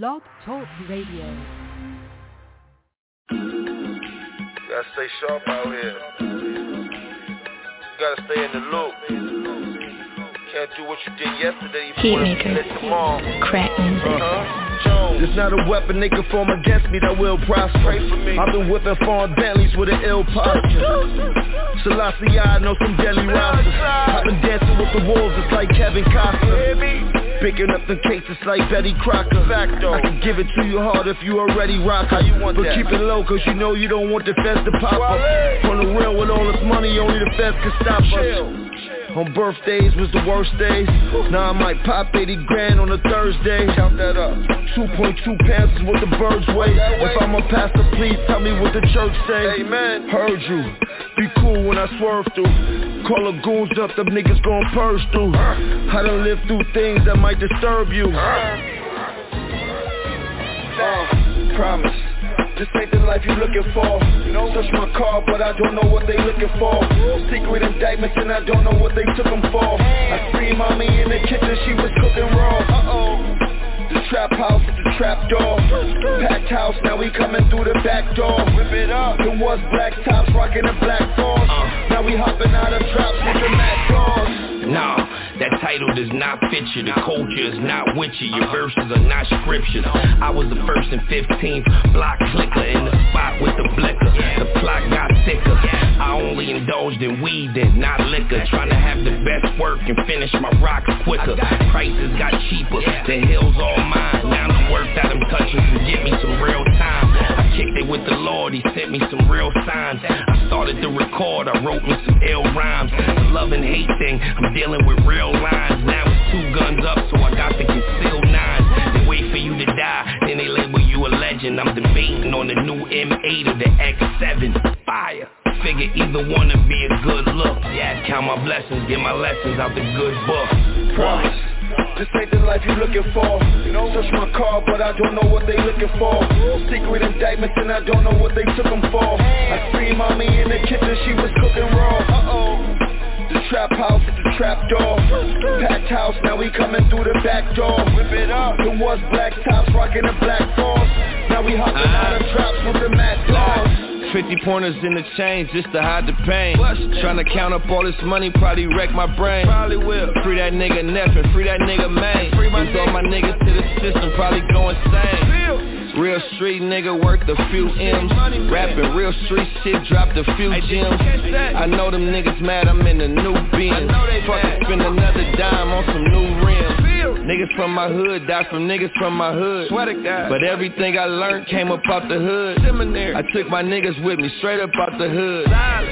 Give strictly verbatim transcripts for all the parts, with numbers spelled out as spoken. Blog Talk Radio. You gotta stay sharp out here. You gotta stay in the loop. Can't do what you did yesterday. You want to do it tomorrow. Crack music. Uh-huh. It's not a weapon they can form against me that will prosper. Pray for me. I've been whipping foreign Bentleys with an ill posture. Selassie, I know some deadly rosters. I've been dancing with the wolves, it's like Kevin Costner. Picking up the cases like Betty Crocker. Facto. I can give it to you hard if you already rock. How you want but that? Keep it low, cause you know you don't want the feds to pop up. On the real with all this money, only the feds can stop us. On birthdays was the worst days. Now I might pop eighty grand on a Thursday. Count that up. Two point two pounds is what the birds weigh. If I'm a pastor, please tell me what the church say. Amen. Heard you. Be cool when I swerve through. Call the goons up, them niggas gon' purge through. I done lived through things that might disturb you. uh, Promise. This ain't the life you looking for. Search my car, but I don't know what they looking for. Secret indictments and I don't know what they took them for. I see mommy in the kitchen, she was cooking raw. Uh-oh. The trap house, the trap door. Packed house, now we coming through the back door. Whip it up. It was black tops, rocking the black thorns. Now we hopping out of traps with the mat doors. Nah. That title does not fit you, the culture is not with you, your verses are not scriptures. I was the first and fifteenth block clicker in the spot with the blicker. The plot got thicker. I only indulged in weed and not liquor. Trying to have the best work and finish my rocks quicker. Prices got cheaper, the hill's all mine. Now the work that I'm touching can get me some real time. I kicked it with the Lord, he sent me some real signs. I started to record, I wrote me some ill rhymes. The love and hate thing, I'm dealing with real lines. Now it's two guns up, so I got to conceal nines. They wait for you to die, then they label you a legend. I'm debating on the new M eight or the X seven. Fire. Figure either one would be a good look. Yeah, count my blessings, get my lessons out the good book. Promise. This ain't the life you looking for. Search my car, but I don't know what they looking for. Secret indictments and I don't know what they took them for. I see mommy in the kitchen, she was cooking raw. Uh-oh. The trap house, the trap door. Packed house, now we coming through the back door. Whip it up. It was black tops, rocking the black thorns. Now we hopping uh-huh. out of traps with the mat doors. fifty pointers in the chain just to hide the pain. Tryna count up all this money, probably wreck my brain. Probably will. Free that nigga nephew, free that nigga man. Free my nigga. my niggas to the system, probably go insane. Real. Real street nigga worth a few M's. Rapping real street shit, dropped a few gems. I know them niggas mad, I'm in the new bin. Fuckin' spend another dime on some new rims. Niggas from my hood, die from niggas from my hood. Swear to God. But everything I learned came up out the hood. Seminary. I took my niggas with me straight up out the hood.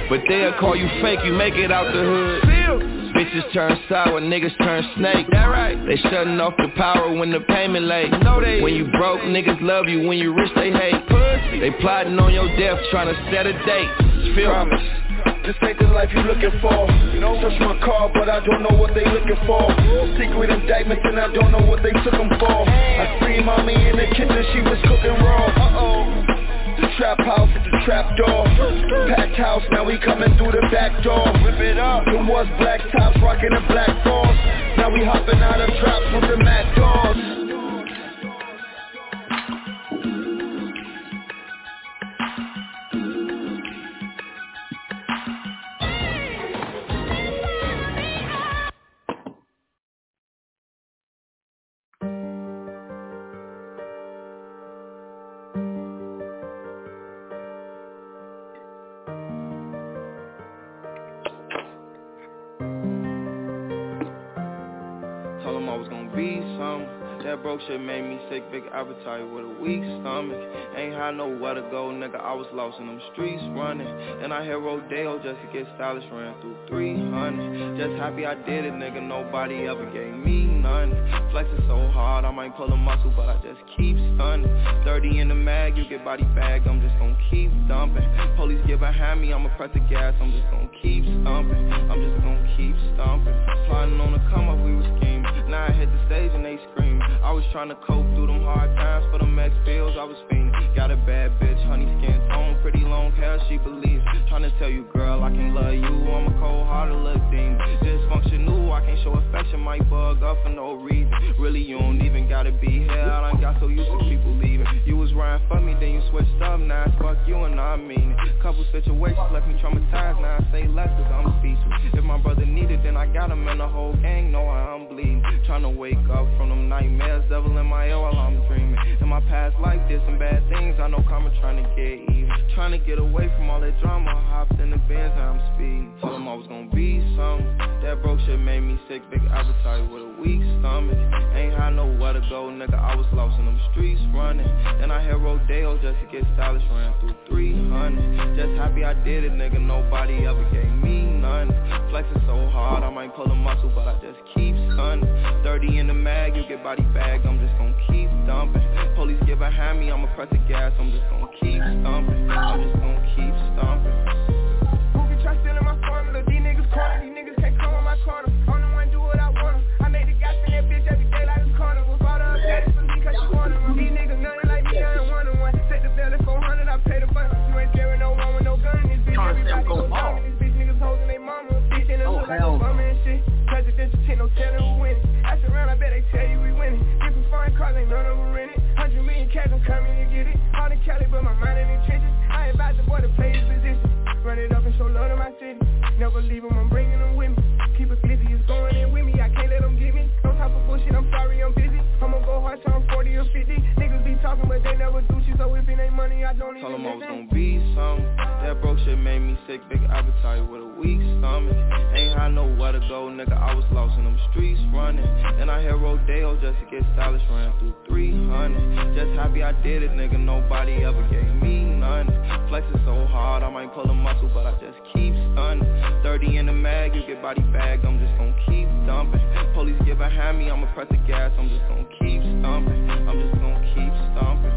But they'll call you fake, you make it out the hood. Bitches turn sour, niggas turn snake. That right. They shutting off the power when the payment late. No, they when you broke, niggas love you. When you rich, they hate. Pussy. They plotting on your death, trying to set a date. Feel promise. This ain't the life you looking for. Search my car, but I don't know what they looking for. Secret indictments and I don't know what they took them for. I see mommy in the kitchen, she was cooking raw. Uh-oh. The trap house, the trap door. Packed house, now we coming through the back door. Whip it up. It was black tops, rocking the black thorns. Now we hopping out of traps with the mat doors. Shit made me sick, big appetite with a weak stomach. Ain't had nowhere to go, nigga, I was lost in them streets running. And I had Rodeo just to get stylish, ran through three hundred. Just happy I did it, nigga, nobody ever gave me none. Flexing so hard, I might pull a muscle, but I just keep stunning. thirty in the mag, you get body bagged, I'm just gon' keep dumping. Police get behind me, I'ma press the gas, I'm just gon' keep stumping. I'm just gon' keep stumping. Plotting on the come up, we was scheming. Now I hit the stage and they scream. I was trying to cope through them hard times for them max bills, I was fiending. Got a bad bitch, honey skin tone, pretty long hair, she believes. Trying to tell you, girl, I can love you, I'm a cold-hearted little demon. Dysfunctional, I can't show affection, might bug up for no reason. Really, you don't even gotta be here, I done got so used to was riding for me, then you switched up, now nah, fuck you and I mean it. Couple situations left me traumatized, now I say less cause I'm speechless. If my brother needed, then I got him, and the whole gang know how I'm bleeding. Trying to wake up from them nightmares, devil in my ear while I'm dreaming. In my past life, did some bad things, I know karma trying to get even. Trying to get away from all that drama, hopped in the Benz and I'm speeding. Told him I was gonna be something, that broke shit made me sick, big appetite with a weak stomach. Ain't had nowhere to go, nigga, I was lost in them streets running. Then I hit Rodeo just to get stylish, ran through three hundred. Just happy I did it, nigga, nobody ever gave me none. Flexing so hard, I might pull a muscle, but I just keep stunning. Dirty in the mag, you get body bagged, I'm just gon' keep dumping. Police get behind me, I'ma press the gas, I'm just gon' keep stumping. I'm just gon' keep stumping. Who can try stealing my formula? These niggas corner, these niggas can't come on my corner. I'm the one do what I want to. I made the gas in that bitch every day like it's corner. With all the updates for me, cause you want them. These niggas nothing like me, I ain't one of one. Set the bill at four hundred, I pay the bus. You ain't scaring no one with no gun in this bitch. Everybody go down in this bitch, niggas holding they mama. Bitch in the hood, no bummer and shit. Presidential shit, no telling who win it. Ask around, I bet they tell you we win it. Get some foreign cars, ain't none of them rent it. Hundred million cash, I'm coming to get it. All in Cali, but my mind ain't in trenches. I ain't about the boy to play his position. Run it up and show love to my city. Never leave him, I'm bringing him with me. Keep it glizzy, it's going in with me. I can't let him get me. No type of bullshit, I'm sorry, I'm busy. I'ma go hard till I'm forty or fifty. Niggas be talking, but they never do shit. So if it ain't money, I don't even tell them I was gon' be something. That broke shit made me sick, big appetite with a weak stomach. Ain't had nowhere to go, nigga, I was lost in them streets running. Then I hit Rodeo just to get stylish, ran through three hundred. Just happy I did it, nigga, nobody ever gave me none. Flexing so hard, I might pull a muscle, but I just keep stunning. Dirty in the mag, you get body bagged, I'm just gon' keep dumping. Police get behind me, I'ma press the gas, I'm just gon' keep stumping. I'm just gon' keep stumping.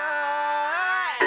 That's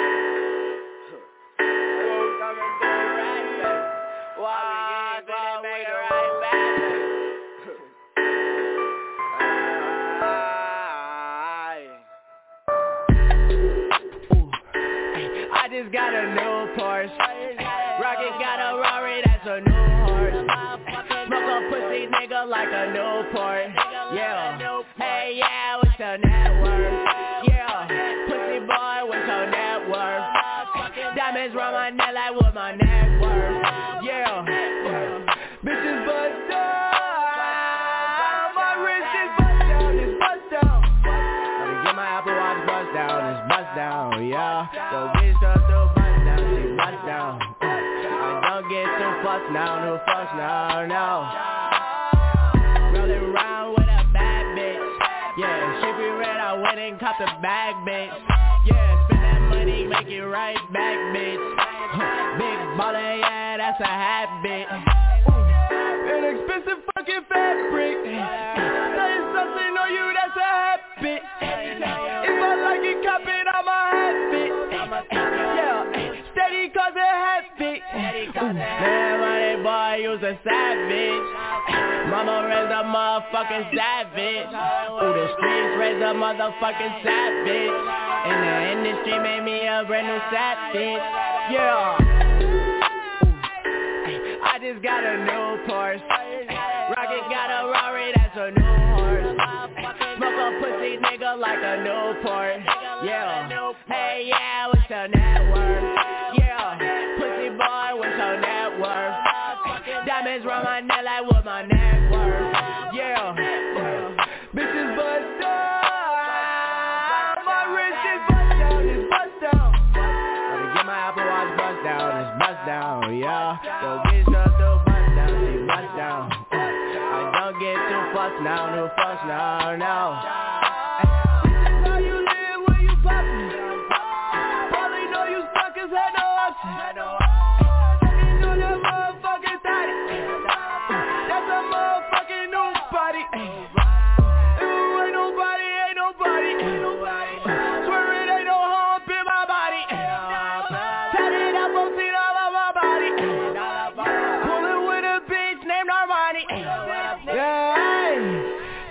a motherfucker.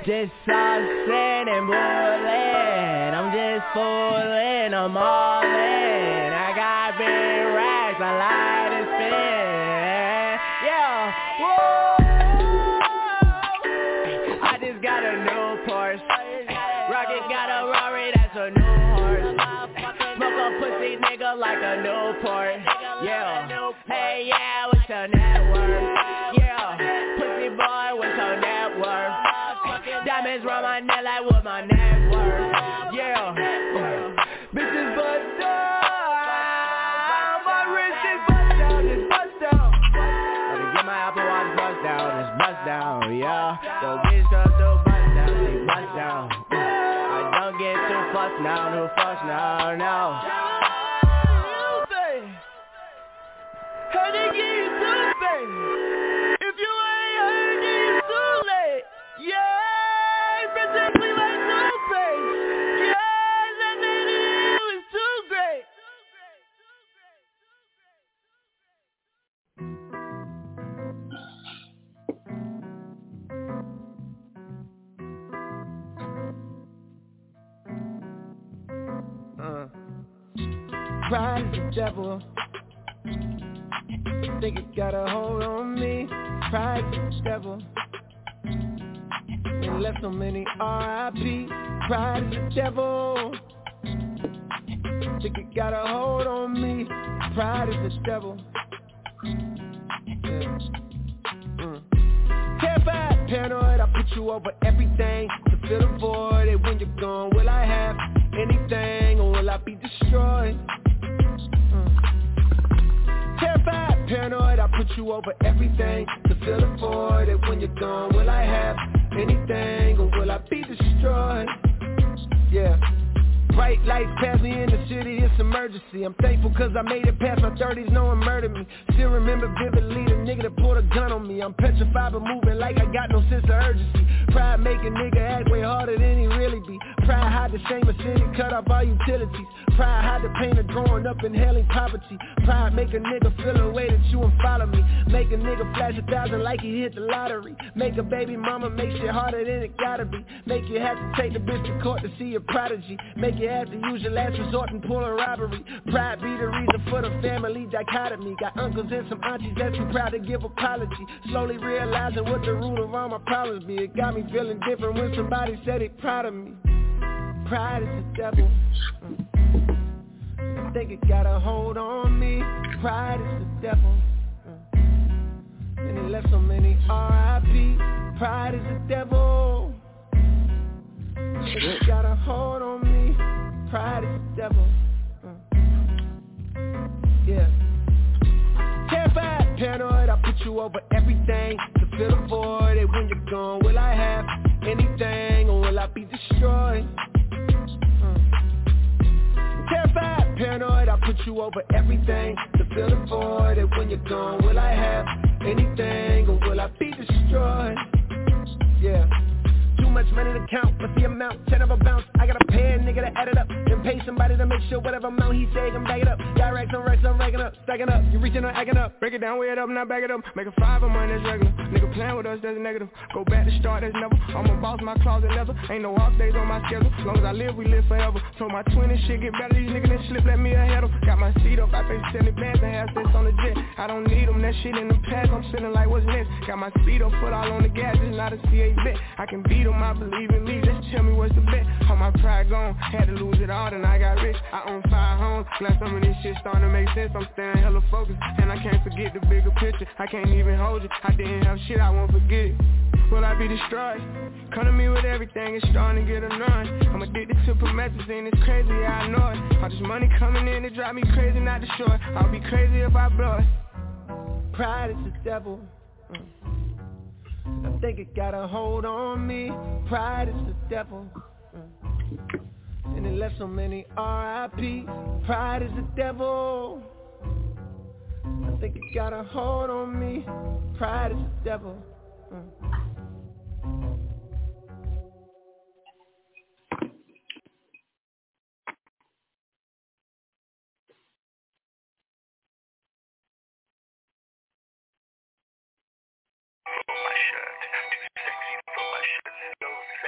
just saucing and boiling. I'm just fooling, I'm all in. I got big racks, I like to spin. Yeah, whoa. I just got a new Porsche. Rocket got a Rari, that's a new horse. Smoke a pussy nigga like a Newport. Yeah, hey yeah, what's your net worth? Yeah, pussy boy, what's your net worth? Diamonds round my neck like what my net worth. Yeah, bitches bust down, my wrist is bust down, it's bust down. Gotta get my Apple Watch bust down, it's bust down, yeah. Yo, bitch just do bust down, she bust down. I don't get too fussed now, no fuss now, no. If you ain't heard it, it's too late. Yeah, basically like toothpaste. Yeah, that lady was too great. Uh, Pride is the devil. Think it got a hold on me. Pride is the devil. And left so many R I P. Pride is the devil. Think it got a hold on me. Pride is the devil. Yeah. Mm. Terrified, paranoid, I put you over everything to fill the void. And when you're gone, will I have anything or will I be destroyed? Terrified, paranoid, I put you over everything to fill the void. And when you're gone, will I have anything or will I be destroyed? Yeah. Bright lights pass me in the city, it's emergency. I'm thankful cause I made it past my thirties, no one murdered me. Still remember vividly the nigga that pulled a gun on me. I'm petrified but moving like I got no sense of urgency. Pride make a nigga act way harder than he really be. Pride hide the shame of sin and cut off all utilities. Pride hide the pain of growing up inhaling poverty. Pride make a nigga feel a way that you and follow me. Make a nigga flash a thousand like he hit the lottery. Make a baby mama make shit harder than it gotta be. Make you have to take the bitch to court to see a prodigy. Make you have to use your last resort and pull a robbery. Pride be the reason for the family dichotomy. Got uncles and some aunties that's too proud to give apology. Slowly realizing what the root of all my problems be. It got me feeling different when somebody said they proud of me. Pride is the devil. Mm. I think it got a hold on me. Pride is the devil. Mm. And it left so many R I P. Pride is the devil. It got a hold on me. Pride is the devil. Mm. Yeah. Terrified, paranoid, I put you over everything to fill the void. And when you're gone, will I have anything or will I be destroyed? Mm. Terrified, paranoid, I put you over everything to fill the void. And when you're gone, will I have anything or will I be destroyed? Yeah. Too much money to count, but the amount, ten of a bounce. I gotta pay a nigga to add it up and pay somebody to make sure whatever amount he say, I'm bagging up. Got racks on racks, I'm racking up, stacking up. You reaching on acting up, break it down, weigh it up, not back it up. Make a five of mine, that's regular. Nigga playing with us, that's negative. Go back to start, that's never. I'm a boss, my closet leather. Ain't no off days on my schedule. Long as I live, we live forever. So my twenties shit get better. These niggas that slip, let me ahead of. Got my seat up, I pay seventy bands and have this on the jet. I don't need them, that shit in the past. I'm sitting like what's next. Got my seat up, foot all on the gas. It's not a C A bet. I can beat them, I believe in me. Just tell me what's the bet. How my pride gone, had to lose it all, then I got rich. I own five homes, plus some of this shit starting to make sense. I'm staying hella focused, and I can't forget the bigger picture. I can't even hold it, I didn't have shit, I won't forget it. Will I be destroyed? Come to me with everything, it's starting to get annoying. I'm addicted to promethazine, it's crazy, I know it. All this money coming in, it drive me crazy, not destroyed. I'll be crazy if I blow it. Pride is the devil. I think it got a hold on me. Pride is the devil. And it left so many R I P. Pride is the devil. I think it got a hold on me. Pride is the devil. Oh my shirt, too sexy for my shirt.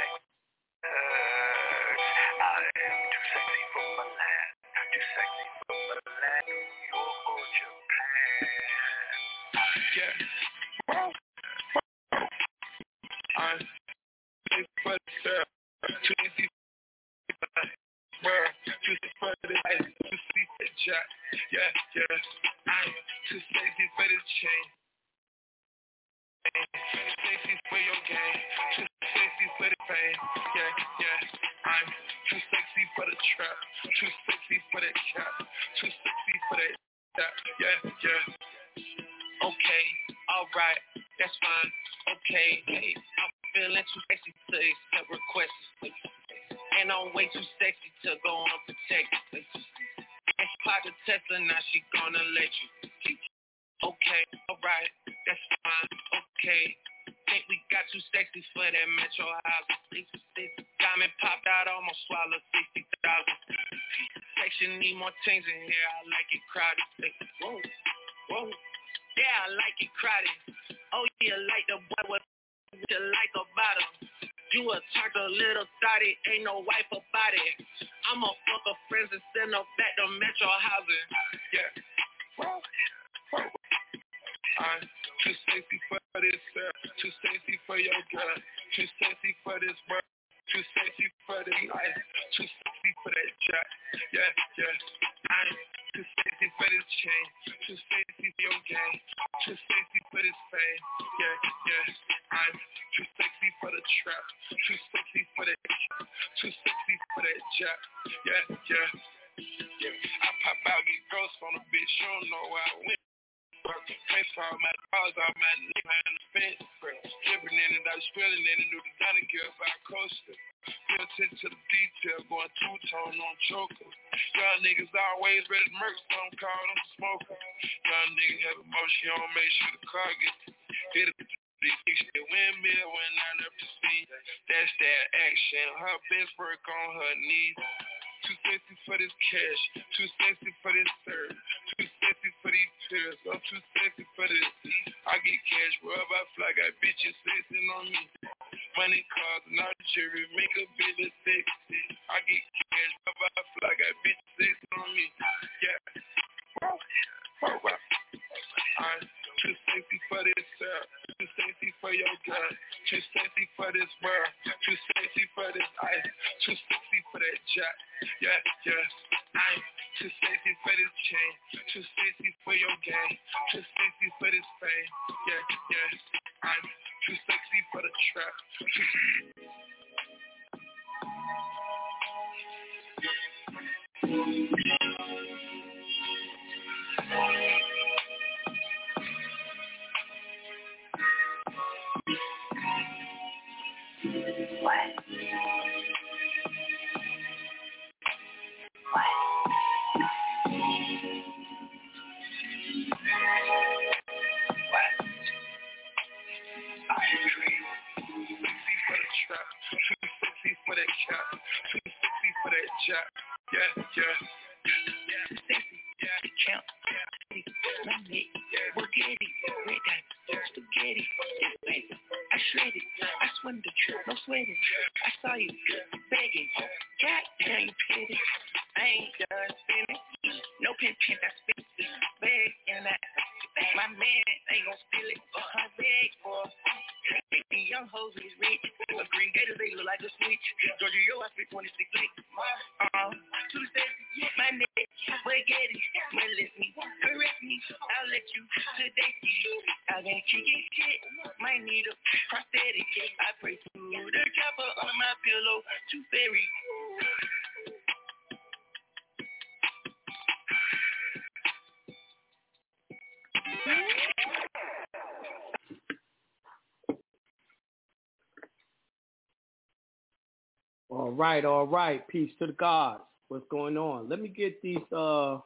Right, all right. Peace to the gods. What's going on? Let me get these uh,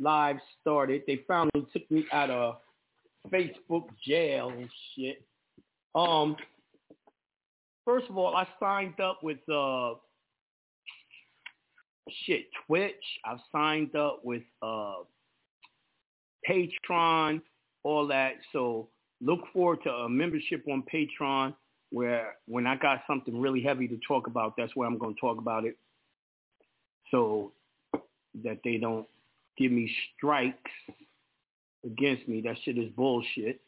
lives started. They finally took me out of Facebook jail and shit. Um, first of all, I signed up with uh, shit Twitch. I've signed up with uh, Patreon, all that. So look forward to a membership on Patreon, where when I got something really heavy to talk about, that's where I'm going to talk about it, so that they don't give me strikes against me. That shit is bullshit.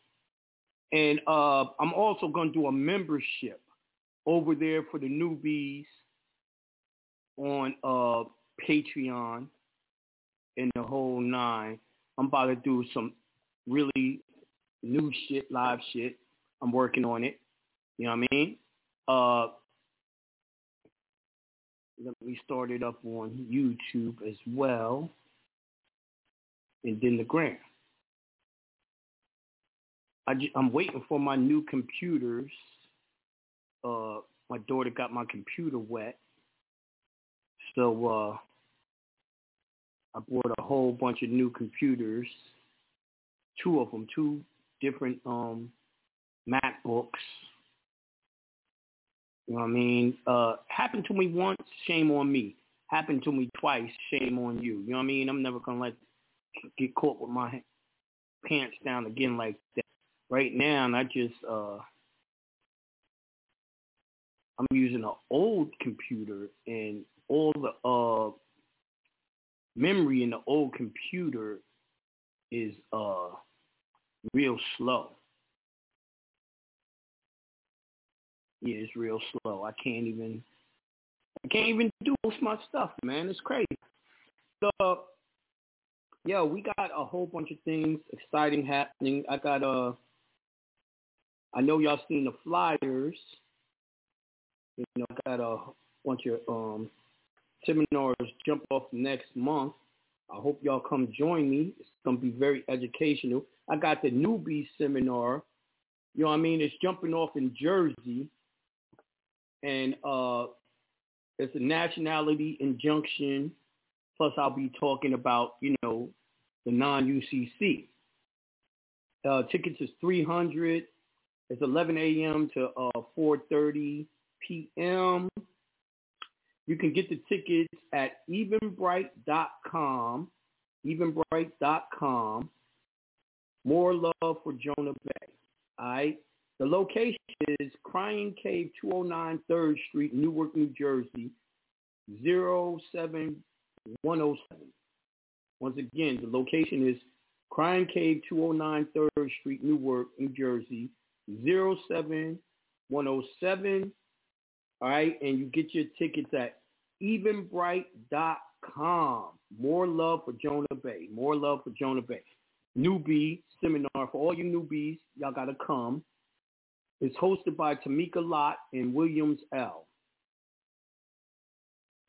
And uh, I'm also going to do a membership over there for the newbies on uh, Patreon and the whole nine. I'm about to do some really new shit, live shit. I'm working on it. You know what I mean? Uh, let me start it up on YouTube as well, and then the gram. I just, I'm waiting for my new computers. Uh, my daughter got my computer wet, so uh, I bought a whole bunch of new computers. Two of them, two different um, MacBooks. You know what I mean? Uh, happened to me once, shame on me. Happened to me twice, shame on you. You know what I mean? I'm never gonna let get caught with my pants down again like that. Right now, I just uh, I'm using an old computer, and all the uh, memory in the old computer is uh, real slow. Yeah, it's real slow. I can't even, I can't even do most of my stuff, man. It's crazy. So, yo, we got a whole bunch of things exciting happening. I got a, uh, I know y'all seen the flyers. You know, I got a bunch of um, seminars jump off next month. I hope y'all come join me. It's going to be very educational. I got the newbie seminar. You know what I mean? It's jumping off in Jersey. And uh, it's a nationality injunction. Plus, I'll be talking about, you know, the non U C C. Uh, tickets is three hundred dollars. It's eleven a.m. to uh, four thirty p.m. You can get the tickets at eventbrite dot com. eventbrite dot com. More love for Jonah Bey. All right. The location is Crying Cave, two oh nine third Street, Newark, New Jersey, zero seven one zero seven. Once again, the location is Crying Cave, two oh nine third Street, Newark, New Jersey, zero seven one zero seven. All right. And you get your tickets at eventbrite dot com. More love for Jonah Bey. More love for Jonah Bey. Newbie seminar for all you newbies. Y'all got to come. It's hosted by Tamika Lott and Williams L.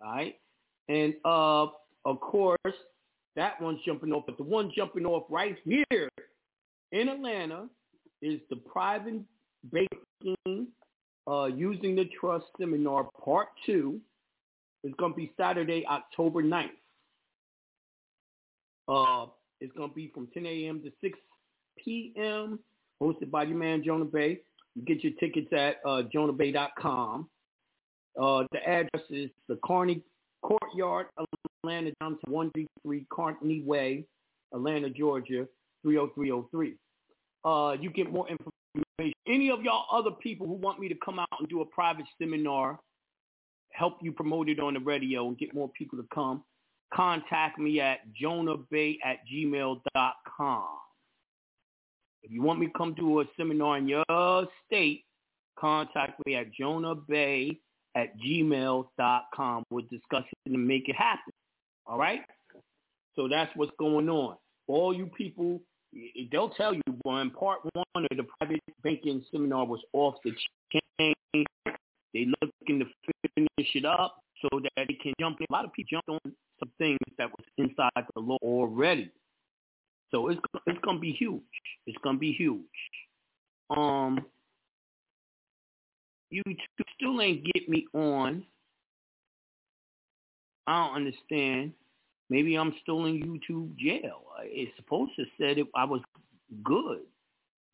All right. And, uh, of course, that one's jumping off. But the one jumping off right here in Atlanta is the Private Baking uh, Using the Trust Seminar Part two. It's going to be Saturday, October ninth. Uh, It's going to be from ten a.m. to six p.m., hosted by your man, Jonah Bey. You get your tickets at uh, jonah bey dot com. Uh, the address is the Kearney Courtyard, Atlanta, downtown, one thirty-three Kearney Way, Atlanta, Georgia, three oh three oh three. Uh, you get more information. Any of y'all other people who want me to come out and do a private seminar, help you promote it on the radio and get more people to come, contact me at jonah bey at gmail dot com. If you want me to come to a seminar in your state, contact me at jonah bey at gmail dot com. We'll discuss it and make it happen. All right? So that's what's going on. All you people, they'll tell you, boy, in part one of the private banking seminar was off the chain. They looking to finish it up so that they can jump in. A lot of people jumped on some things that was inside the law already. So it's it's going to be huge. It's going to be huge. Um, YouTube still ain't get me on. I don't understand. Maybe I'm still in YouTube jail. It's supposed to said it, I was good.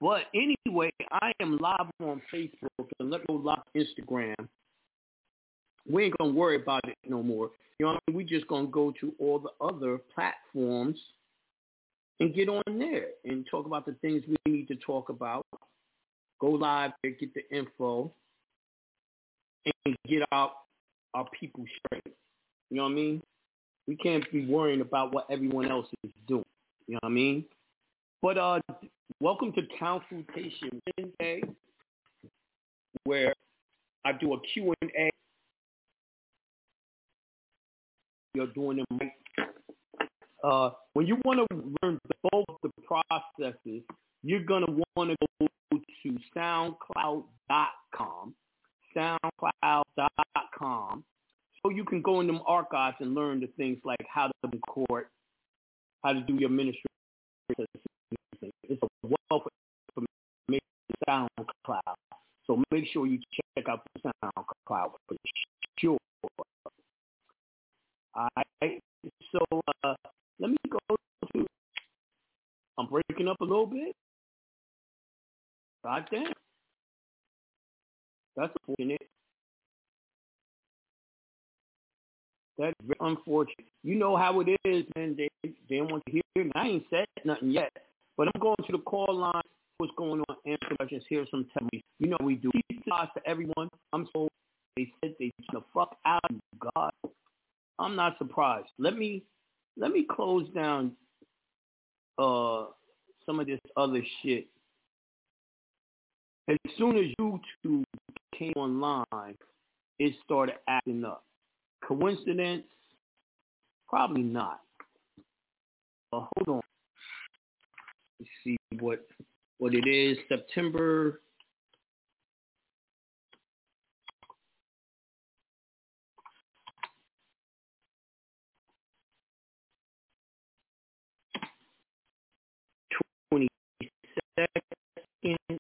But anyway, I am live on Facebook and let go live Instagram. We ain't going to worry about it no more. You know what I mean? We just going to go to all the other platforms and get on there and talk about the things we need to talk about. Go live there, get the info, and get out our people straight. You know what I mean? We can't be worrying about what everyone else is doing. You know what I mean? But uh, welcome to Consultation Wednesday, where I do a Q and A. You're doing them right. Uh, when you want to learn both the processes, you're going to want to go to SoundCloud dot com, SoundCloud dot com, so you can go in them archives and learn the things like how to be in court, how to do your ministry. It's a wealth of information on SoundCloud, so make sure you check out the SoundCloud for sure. All right, so uh, let me go to, I'm breaking up a little bit. God damn. That's unfortunate. That's very unfortunate. You know how it is, man. They, they don't want to hear. I ain't said nothing yet. But I'm going to the call line. What's going on? Answer questions. Here's some tell me. You know we do. Peace to everyone. I'm so they said they the fuck out of you, God. I'm not surprised. Let me let me close down uh, some of this other shit. As soon as YouTube came online, it started acting up. Coincidence? Probably not. But hold on. Let's see what what it is. September. twenty-second,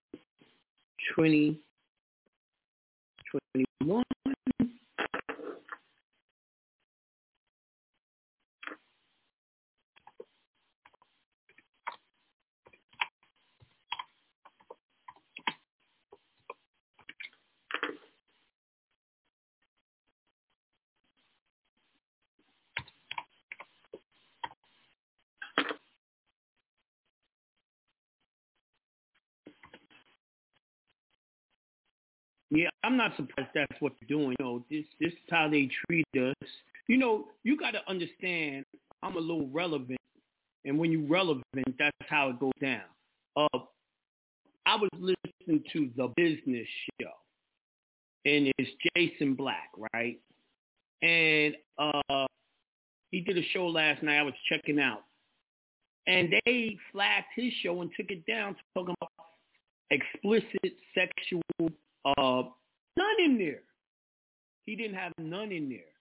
twenty twenty-one. Yeah, I'm not surprised that's what they're doing. You know, this this is how they treat us. You know, you got to understand, I'm a little relevant, and when you're relevant, that's how it goes down. Uh, I was listening to The Business Show, and it's Jason Black, right? And uh, he did a show last night I was checking out, and they flagged his show and took it down, talking about explicit sexual Uh, none in there. He didn't have none in there.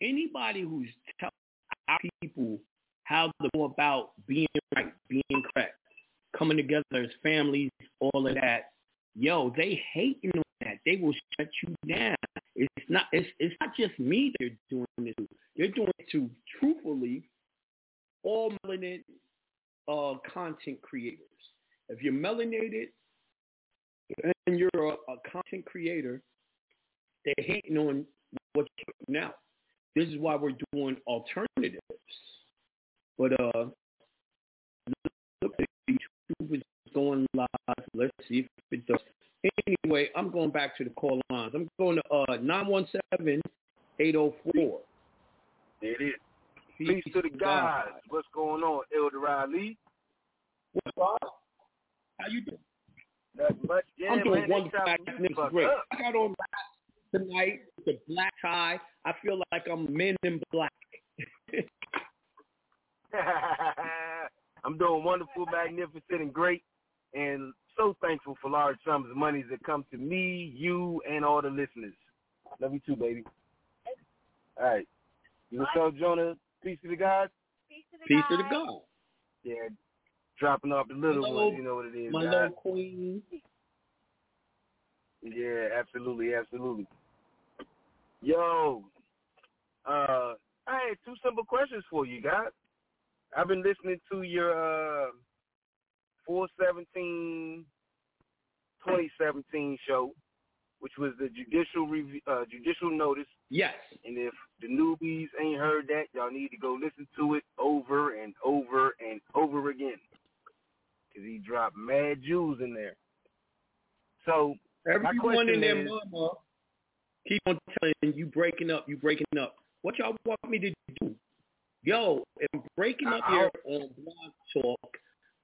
Anybody who's telling our people how to go about being right, being correct, coming together as families, all of that, yo, they hating on that. They will shut you down. It's not. It's it's not just me they're doing this to. They're doing it to, truthfully, all melanated uh, content creators. If you're melanated and you're a, a content creator, they're hating on what you're doing now. This is why we're doing alternatives. But uh, look, YouTube is going live. Let's see if it does. Anyway, I'm going back to the call lines. I'm going to uh, nine one seven, eight oh four. It is. Peace, Peace to the guys. God. What's going on, Elder Riley? What's up? How you doing? Much. Yeah, I'm doing man, wonderful. It's great. Up. I got on tonight with the black tie. I feel like I'm Men in Black. I'm doing wonderful, magnificent, and great, and so thankful for large sums of monies that come to me, you, and all the listeners. Love you too, baby. All right. You so, Jonah? Peace to the God. Peace to the Peace God. To the God. Yeah. Dropping off the little Hello, ones, you know what it is. My God. Little queen. Yeah, absolutely, absolutely. Yo, uh, I had two simple questions for you, guys. I've been listening to your uh, four seventeen twenty seventeen show, which was the judicial review, uh, judicial notice. Yes. And if the newbies ain't heard that, y'all need to go listen to it over and over and over again. Because he dropped mad Jews in there. So, everyone in their mama keep on telling you breaking up, you breaking up. What y'all want me to do? Yo, if breaking up uh, here on Blog Talk,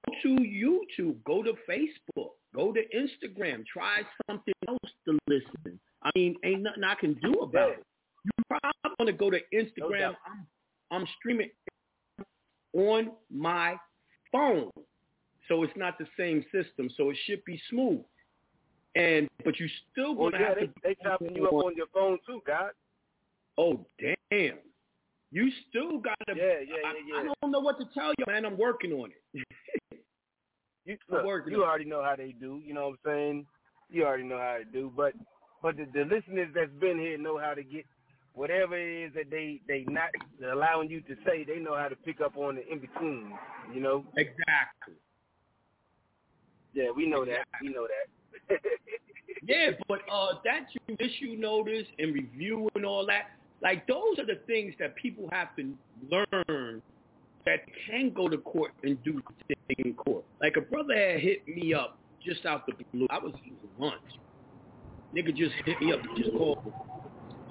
go to YouTube, go to Facebook, go to Instagram, try something else to listen. I mean, ain't nothing I can do about it. You probably want to go to Instagram. No I'm, I'm streaming on my phone, so it's not the same system. So it should be smooth. And but you still gonna well, yeah, have they, to. They chopping you up on your phone too, God. Oh damn! You still gotta. Yeah, yeah, yeah, yeah. I, I don't know what to tell you, man. I'm working on it. you look, working you on already it. know how they do. You know what I'm saying? You already know how they do. But but the, the listeners that's been here know how to get whatever it is that they they not allowing you to say. They know how to pick up on the in between. You know exactly. Yeah, we know exactly. that. We know that. Yeah, but uh, that judicial notice and review and all that, like those are the things that people have to learn that can go to court and do things in court. Like a brother had hit me up just out the blue. I was eating lunch. Nigga just hit me up and just called me.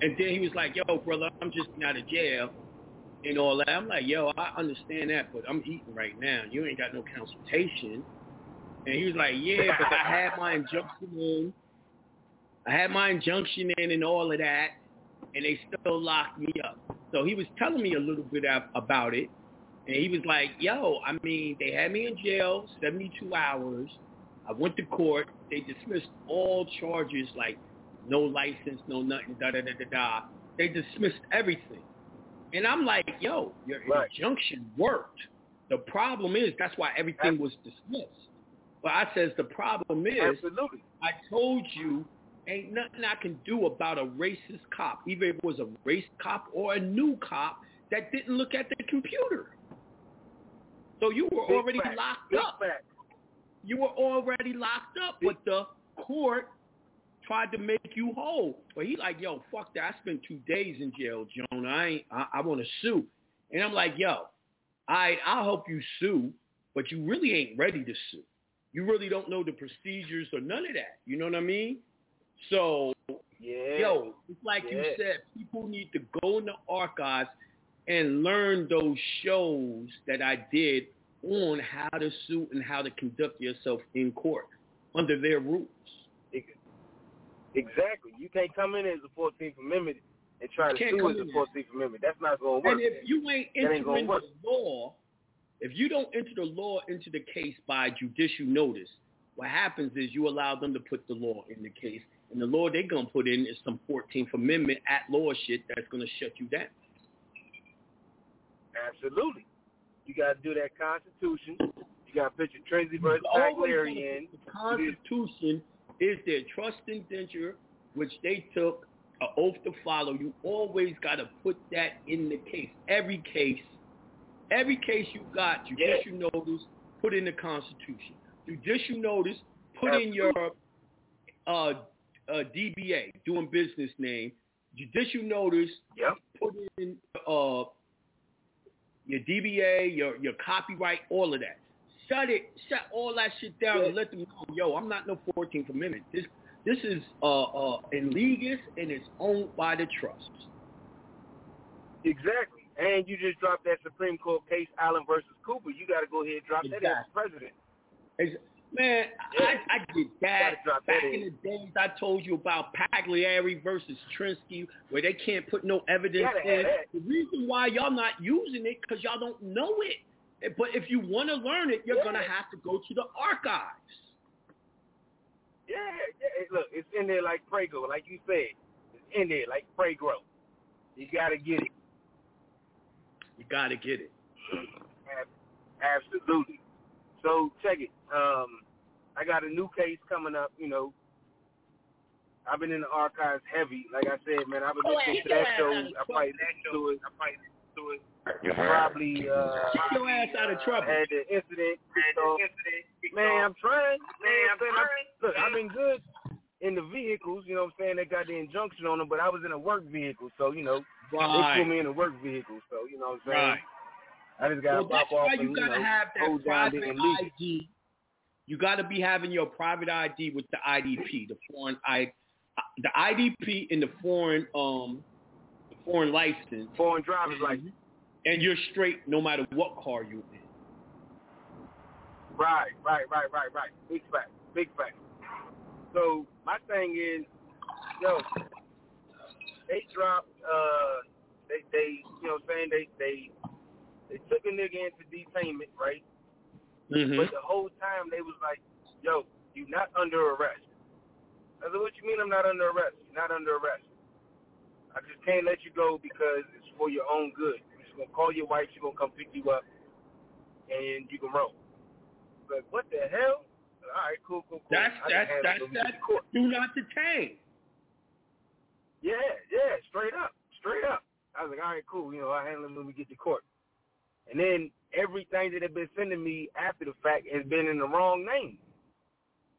And then he was like, yo, brother, I'm just out of jail and all that. I'm like, yo, I understand that, but I'm eating right now. You ain't got no consultation. And he was like, yeah, because I had my injunction in. I had my injunction in and all of that, and they still locked me up. So he was telling me a little bit about it, and he was like, yo, I mean, they had me in jail seventy-two hours. I went to court. They dismissed all charges, like no license, no nothing, da-da-da-da-da. They dismissed everything. And I'm like, yo, your right. injunction worked. The problem is that's why everything was dismissed. But I says the problem is, Absolutely. I told you, ain't nothing I can do about a racist cop, either if it was a race cop or a new cop that didn't look at the computer. So you were Big already fact. locked Big up. Fact. You were already locked up, Big. but the court tried to make you whole. But he like, yo, fuck that. I spent two days in jail, Jonah. I ain't. I, I want to sue. And I'm like, yo, I I'll help you sue, but you really ain't ready to sue. You really don't know the procedures or none of that. You know what I mean? So, yeah. yo, it's like yeah. you said, people need to go in the archives and learn those shows that I did on how to sue and how to conduct yourself in court under their rules. Exactly. You can't come in as a fourteenth Amendment and try you to sue as a fourteenth Amendment. That's not going to work. And if you ain't entering the law... If you don't enter the law into the case by judicial notice, what happens is you allow them to put the law in the case, and the law they're going to put in is some fourteenth Amendment at-law shit that's going to shut you down. Absolutely. You got to do that Constitution. You got to put your Trinsky versus Pagliari in. The Constitution is their trust indenture, which they took an oath to follow. You always got to put that in the case. Every case. Every case you got, judicial yeah. notice, put in the Constitution. Judicial notice, put Absolutely. in your uh, uh, D B A, doing business name. Judicial notice, yep. put in uh, your D B A, your your copyright, all of that. Shut it, shut all that shit down yeah. and let them know, yo, I'm not no fourteenth Amendment. This this is uh, uh, in legis and it's owned by the trust. Exactly. And you just dropped that Supreme Court case, Allen versus Cooper. You got to go ahead and drop exactly. that as president. Man, yeah. I, I did that. Drop Back that in. in the days I told you about Pagliari versus Trinsky, where they can't put no evidence in. The reason why y'all not using it because y'all don't know it. But if you want to learn it, you're yeah. going to have to go to the archives. Yeah, yeah. Look, it's in there like Prego. Like you said, it's in there like Prego. You got to get it. You got to get it. Absolutely. So, check it. Um, I got a new case coming up, you know. I've been in the archives heavy. Like I said, man, I've been listening oh, to that show. I probably listened to it. I probably listened to it. Probably, uh... Get your ass out of trouble. Had the incident. Had the incident. Man, I'm trying. Man, I'm trying. Look, I've been good in the vehicles, you know what I'm saying? They got the injunction on them, but I was in a work vehicle, so, you know. Right. They threw me in a work vehicle, so you know what I'm saying. Right. I just gotta well, pop off. That's why you and, gotta you know, have that private I D. You gotta be having your private I D with the I D P, the foreign I, the I D P and the foreign um, the foreign license, foreign driver's license, and you're straight no matter what car you're in. Right, right, right, right, right. Big fact, big fact. So my thing is, yo, they dropped, uh, they, they, you know what I'm saying, they, they, they took a nigga into detainment, right? Mm-hmm. But the whole time they was like, yo, you're not under arrest. I said, what you mean I'm not under arrest? You're not under arrest. I just can't let you go because it's for your own good. I'm just going to call your wife, she's going to come pick you up, and you can roll. Like, what the hell? All right, cool, cool, cool. That's, that's, that's, that's, do not detain. Yeah, yeah, straight up, straight up. I was like, all right, cool, you know, I'll handle them when we get to court. And then everything that they've been sending me after the fact has been in the wrong name.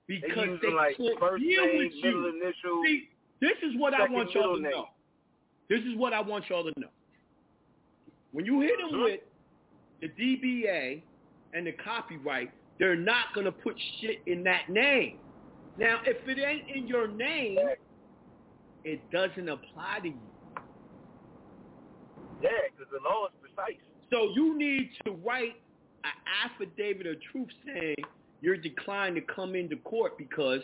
Because they, they like can't first deal name, with you. Middle initial, see, this is what I want y'all to name. know. This is what I want y'all to know. When you hit them with the D B A and the copyright, they're not going to put shit in that name. Now, if it ain't in your name, it doesn't apply to you. Yeah, because the law is precise. So you need to write an affidavit of truth saying you're declined to come into court because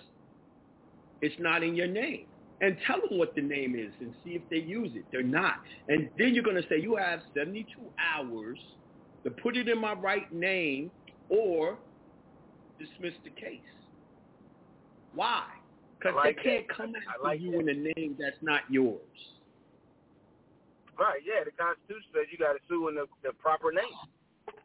it's not in your name. And tell them what the name is and see if they use it. They're not. And then you're going to say you have seventy-two hours to put it in my right name or dismiss the case. Why? Because like they can't that. come after like you that. in a name that's not yours. Right, yeah. The Constitution says you got to sue in the, the proper name.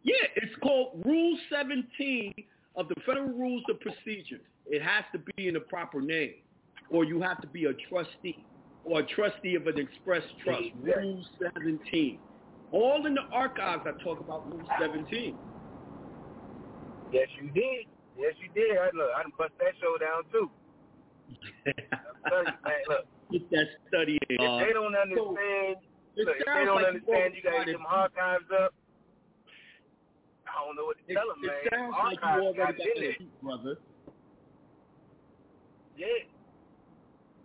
Yeah, it's called Rule seventeen of the Federal Rules of Procedure. It has to be in the proper name, or you have to be a trustee or a trustee of an express trust. Exactly. Rule seventeen. All in the archives I talk about Rule seventeen. Yes, you did. Yes, you did. I, look, I done bust that show down, too. I'm telling you, man, look. Get that study. If uh, they don't understand, so look, if they don't like understand, you got to get them archives up. I don't know what to it, tell them, it man. It sounds archives like you already got that heat, brother. Yeah.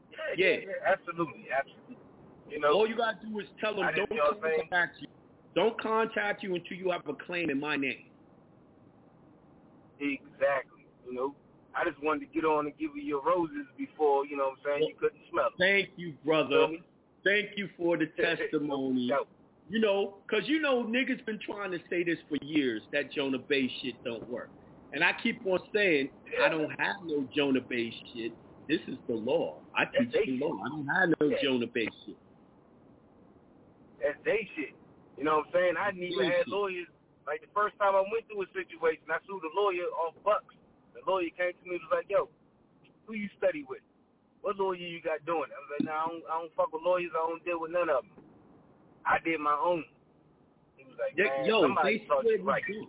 Yeah, yeah. yeah, yeah. Absolutely. Absolutely. You know, all you got to do is tell them, don't contact you. Don't contact you until you have a claim in my name. Exactly. You know, I just wanted to get on and give you your roses before, you know what I'm saying, you couldn't smell them. Thank you, brother. You know, thank you for the testimony. No. You know, because, you know, niggas been trying to say this for years, that Jonah Bey shit don't work. And I keep on saying, yeah. I don't have no Jonah Bey shit. This is the law. I teach That's the law. Shit. I don't have no yeah. Jonah Bey shit. That's they shit. You know what I'm saying? I didn't even have lawyers. Like, the first time I went through a situation, I sued a lawyer off bucks. The lawyer came to me and was like, yo, who you study with? What lawyer you got doing? I was like, nah, I don't, I don't fuck with lawyers. I don't deal with none of them. I did my own. He was like, man, yo, somebody they swear we right. do.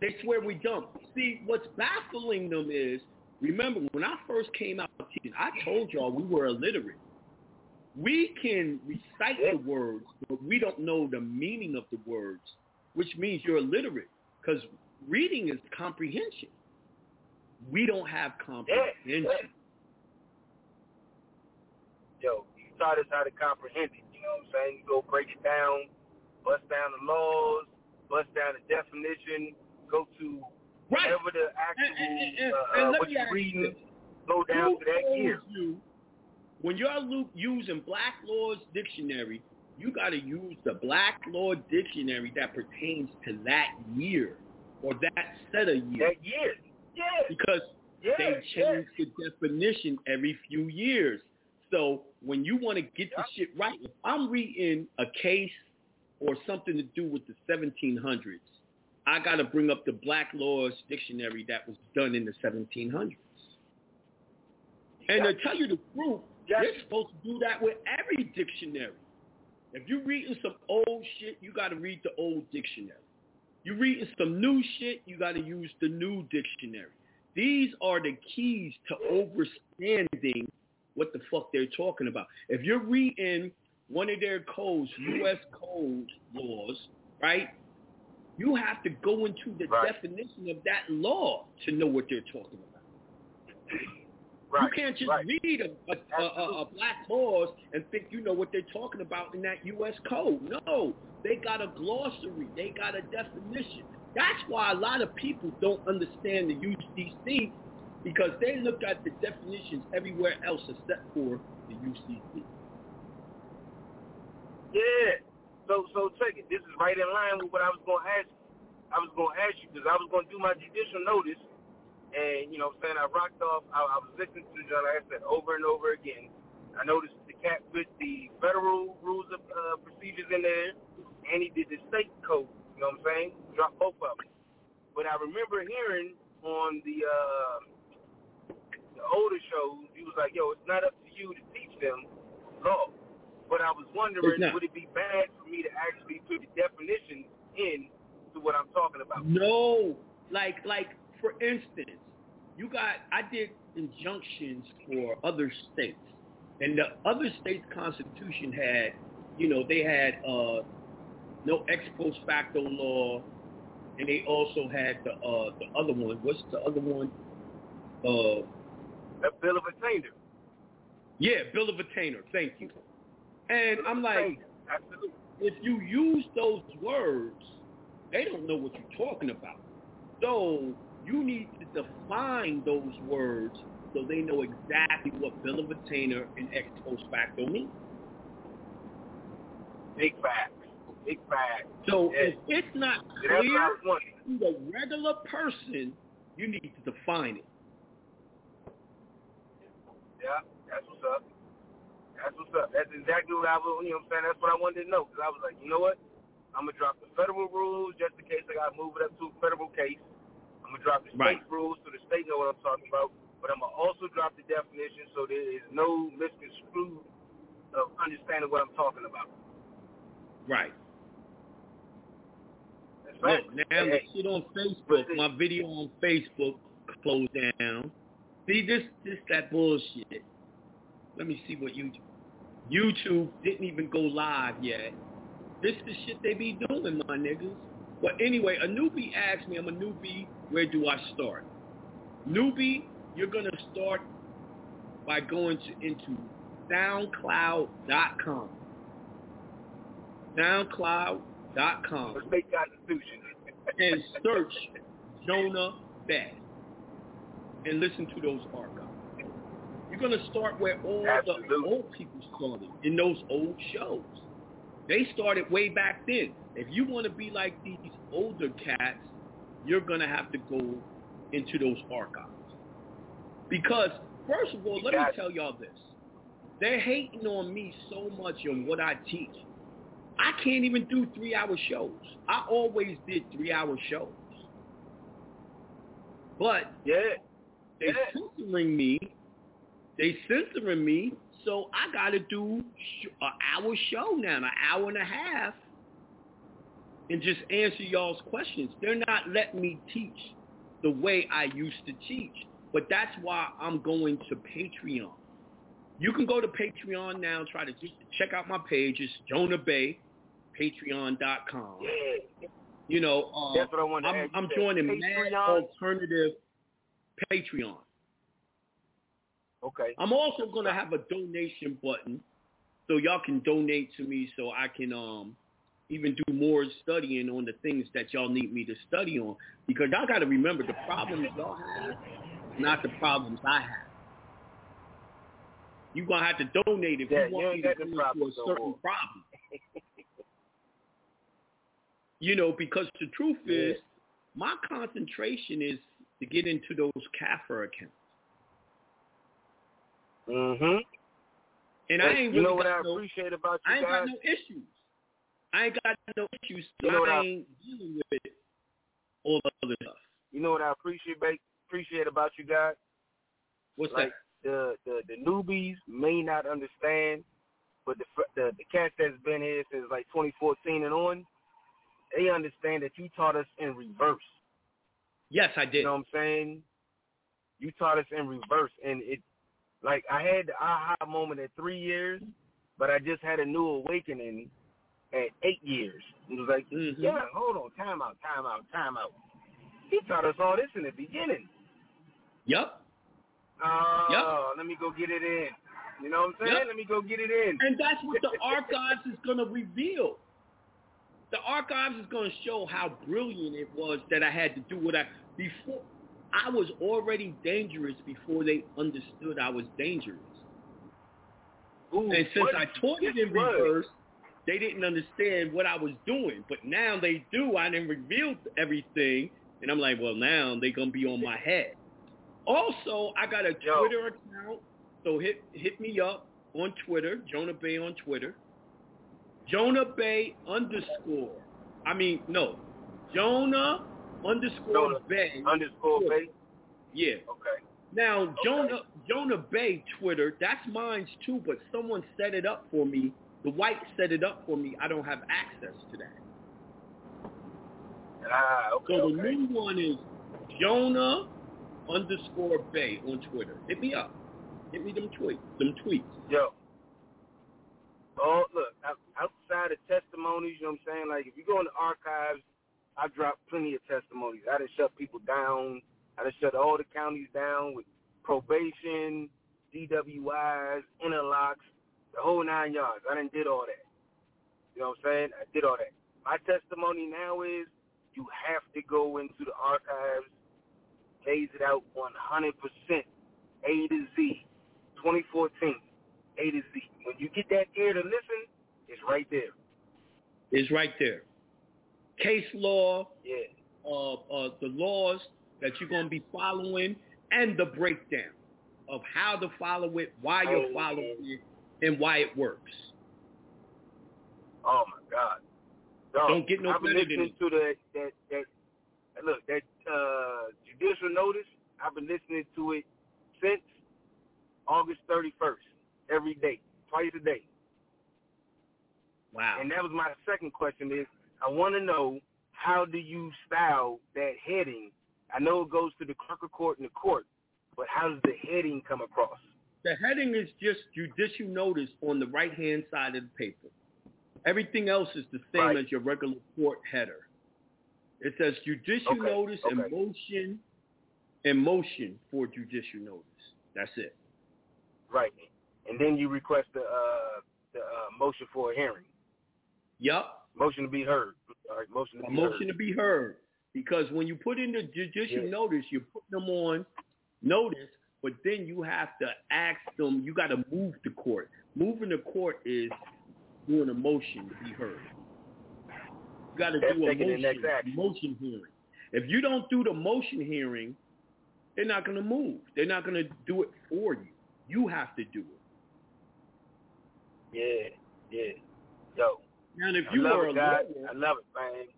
They swear we don't. See, what's baffling them is, remember, when I first came out teaching, I told y'all we were illiterate. We can recite yeah. the words, but we don't know the meaning of the words, which means you're illiterate, because reading is comprehension. We don't have comprehension. Yeah, yeah. Yo, you taught us how to comprehend it, you know what I'm saying? You go break it down, bust down the laws, bust down the definition, go to right. whatever the actual, and, and, and, and, uh, and what you're reading, go down to that gear. You, when you're using Black Law's Dictionary, you got to use the Black Law Dictionary that pertains to that year or that set of years. That year, yeah. Because yeah. they change yeah. the definition every few years. So when you want to get yeah. the shit right, if I'm reading a case or something to do with the seventeen hundreds, I got to bring up the Black Law's Dictionary that was done in the seventeen hundreds. And yeah. to tell you the truth, yeah. they're supposed to do that with every dictionary. If you're reading some old shit, you got to read the old dictionary. You're reading some new shit, you got to use the new dictionary. These are the keys to understanding what the fuck they're talking about. If you're reading one of their codes, U S code laws, right, you have to go into the right. definition of that law to know what they're talking about. Right, you can't just right. read a, a, a, a Black Laws and think you know what they're talking about in that U S code. No, they got a glossary. They got a definition. That's why a lot of people don't understand the U C C, because they look at the definitions everywhere else except for the U C C. Yeah. So so check it. This is right in line with what I was going to ask you. I was going to ask you because I was going to do my judicial notice. And, you know what I'm saying, I rocked off. I, I was listening to Jonah. I said over and over again. I noticed the cat put the Federal Rules of uh, Procedures in there, and he did the state code. You know what I'm saying? Drop both of them. But I remember hearing on the, uh, the older shows, he was like, yo, it's not up to you to teach them law. But I was wondering, would it be bad for me to actually put the definitions in to what I'm talking about? No. Like, like for instance, you got, I did injunctions for other states. And the other states' constitution had, you know, they had uh, no ex post facto law. And they also had the uh, the other one. What's the other one? Uh, the Bill of Attainder. Yeah, Bill of Attainder. Thank you. And I'm like, absolutely. If you use those words, they don't know what you're talking about. So you need to define those words so they know exactly what Bill of Attainder and ex post facto mean. Big facts. Big facts. So yes. If it's not clear to the regular person, you need to define it. Yeah, that's what's up. That's what's up. That's exactly what I was, you know what I'm saying? That's what I wanted to know. Because I was like, you know what? I'm going to drop the federal rules just in case I got to move it up to a federal case. I'm going to drop the state right. rules so the state know what I'm talking about. But I'm going to also drop the definition so there is no misconstrued of understanding what I'm talking about. Right. That's right. Look, now hey. The shit on Facebook, my video on Facebook closed down. See, this this that bullshit. Let me see what YouTube. YouTube didn't even go live yet. This the shit they be doing, my niggas. But anyway, a newbie asked me, I'm a newbie, where do I start? Newbie, you're going to start by going to into SoundCloud dot com. SoundCloud dot com. State Constitution. And search Jonah Bey. And listen to those archives. You're going to start where all Absolutely. The old people started in those old shows. They started way back then. If you want to be like these older cats, you're going to have to go into those archives. Because, first of all, let me tell y'all this. They're hating on me so much on what I teach. I can't even do three-hour shows. I always did three-hour shows. But yeah. they yeah. censoring me. They censoring me, so I got to do sh- an hour show now, an hour and a half, and just answer y'all's questions. They're not letting me teach the way I used to teach. But that's why I'm going to Patreon. You can go to Patreon now and try to just check out my page. It's Jonah Bey, patreon dot com. You know, uh, That's what I want to I'm, I'm joining Mad Alternative Patreon. Okay. I'm also going to have a donation button so y'all can donate to me so I can um even do more studying on the things that y'all need me to study on. Because y'all got to remember the problems y'all have, not the problems I have. You're going to have to donate if yeah, you want me to go into a certain problem. You know, because the truth yeah. is, my concentration is to get into those CAFR accounts. Mm-hmm. And well, I ain't really you know what I appreciate no, about you I ain't guys? Got no issues. I ain't got no issues, so you know I ain't I, dealing with it. All the other stuff. You know what I appreciate appreciate about you guys? What's like, that? The, the the newbies may not understand, but the, the the cats that's been here since like twenty fourteen and on, they understand that you taught us in reverse. Yes, I did. You know what I'm saying? You taught us in reverse, and it like I had the aha moment at three years, but I just had a new awakening at eight years. It was like, mm-hmm. yeah, hold on, time out, time out, time out. He taught us all this in the beginning. Yep. Oh, yep. Let me go get it in. You know what I'm saying? Yep. Let me go get it in. And that's what the archives is going to reveal. The archives is going to show how brilliant it was that I had to do what I... Before, I was already dangerous before they understood I was dangerous. Ooh, and since I taught it in reverse, They didn't understand what I was doing, but now they do. I didn't reveal everything, and I'm like, well, now they're going to be on my head. Also, I got a Twitter account, so hit hit me up on Twitter, Jonah Bey on Twitter. Jonah Bey underscore, I mean, no, Jonah underscore Jonah Bey. Underscore Bey? Yeah. Okay. Now, okay. Jonah, Jonah Bey Twitter, that's mine too, but someone set it up for me. The white set it up for me. I don't have access to that. Ah, okay. So the okay. new one is Jonah underscore Bey on Twitter. Hit me up. Hit me them tweets. Them tweets. Yo. Oh, look. Outside of testimonies, you know what I'm saying? Like, if you go in the archives, I dropped plenty of testimonies. I done shut people down. I done shut all the counties down with probation, D W Is, interlocks. The whole nine yards. I done did all that. You know what I'm saying? I did all that. My testimony now is you have to go into the archives, lays it out one hundred percent, A to Z, twenty fourteen, A to Z. When you get that ear to listen, it's right there. It's right there. Case law, yeah. uh, uh, the laws that you're going to be following, and the breakdown of how to follow it, why you're oh, following it. And why it works. Oh my God! Dog, don't get no better than me. I've been listening to that, that that look that uh, judicial notice. I've been listening to it since August thirty-first, every day, twice a day. Wow! And that was my second question: is I want to know how do you style that heading? I know it goes to the clerk of court and the court, but how does the heading come across? The heading is just judicial notice on the right-hand side of the paper. Everything else is the same right. as your regular court header. It says judicial okay. notice okay. and motion and motion for judicial notice. That's it. Right. And then you request the, uh, the uh, motion for a hearing. Yup. Motion to be heard. All right, motion to a be motion heard. Motion to be heard. Because when you put in the judicial yeah. notice, you're putting them on notice. But then you have to ask them, you got to move to court. Moving to court is doing a motion to be heard. You got to do a motion, motion hearing. If you don't do the motion hearing, they're not going to move. They're not going to do it for you. You have to do it. Yeah, yeah. So, and if you are a lawyer, I love it, man.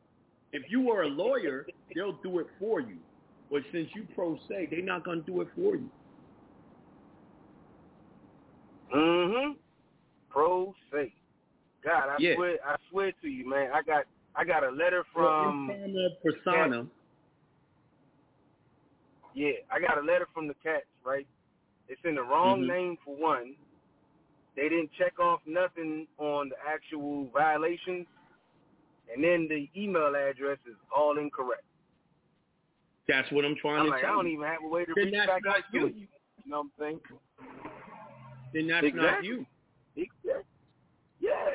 If you are a lawyer, they'll do it for you. But since you pro se, they're not going to do it for you. Mm-hmm. Pro se. God, I yeah. swear, I swear to you, man. I got, I got a letter from Persona. Persona. Yeah, I got a letter from the cats. Right? It's in the wrong mm-hmm. name for one. They didn't check off nothing on the actual violations, and then the email address is all incorrect. That's what I'm trying I'm to like, tell you. I don't even have a way to then reach back out to you. You know what I'm saying? Then that's exactly. not you. Exactly. Yeah.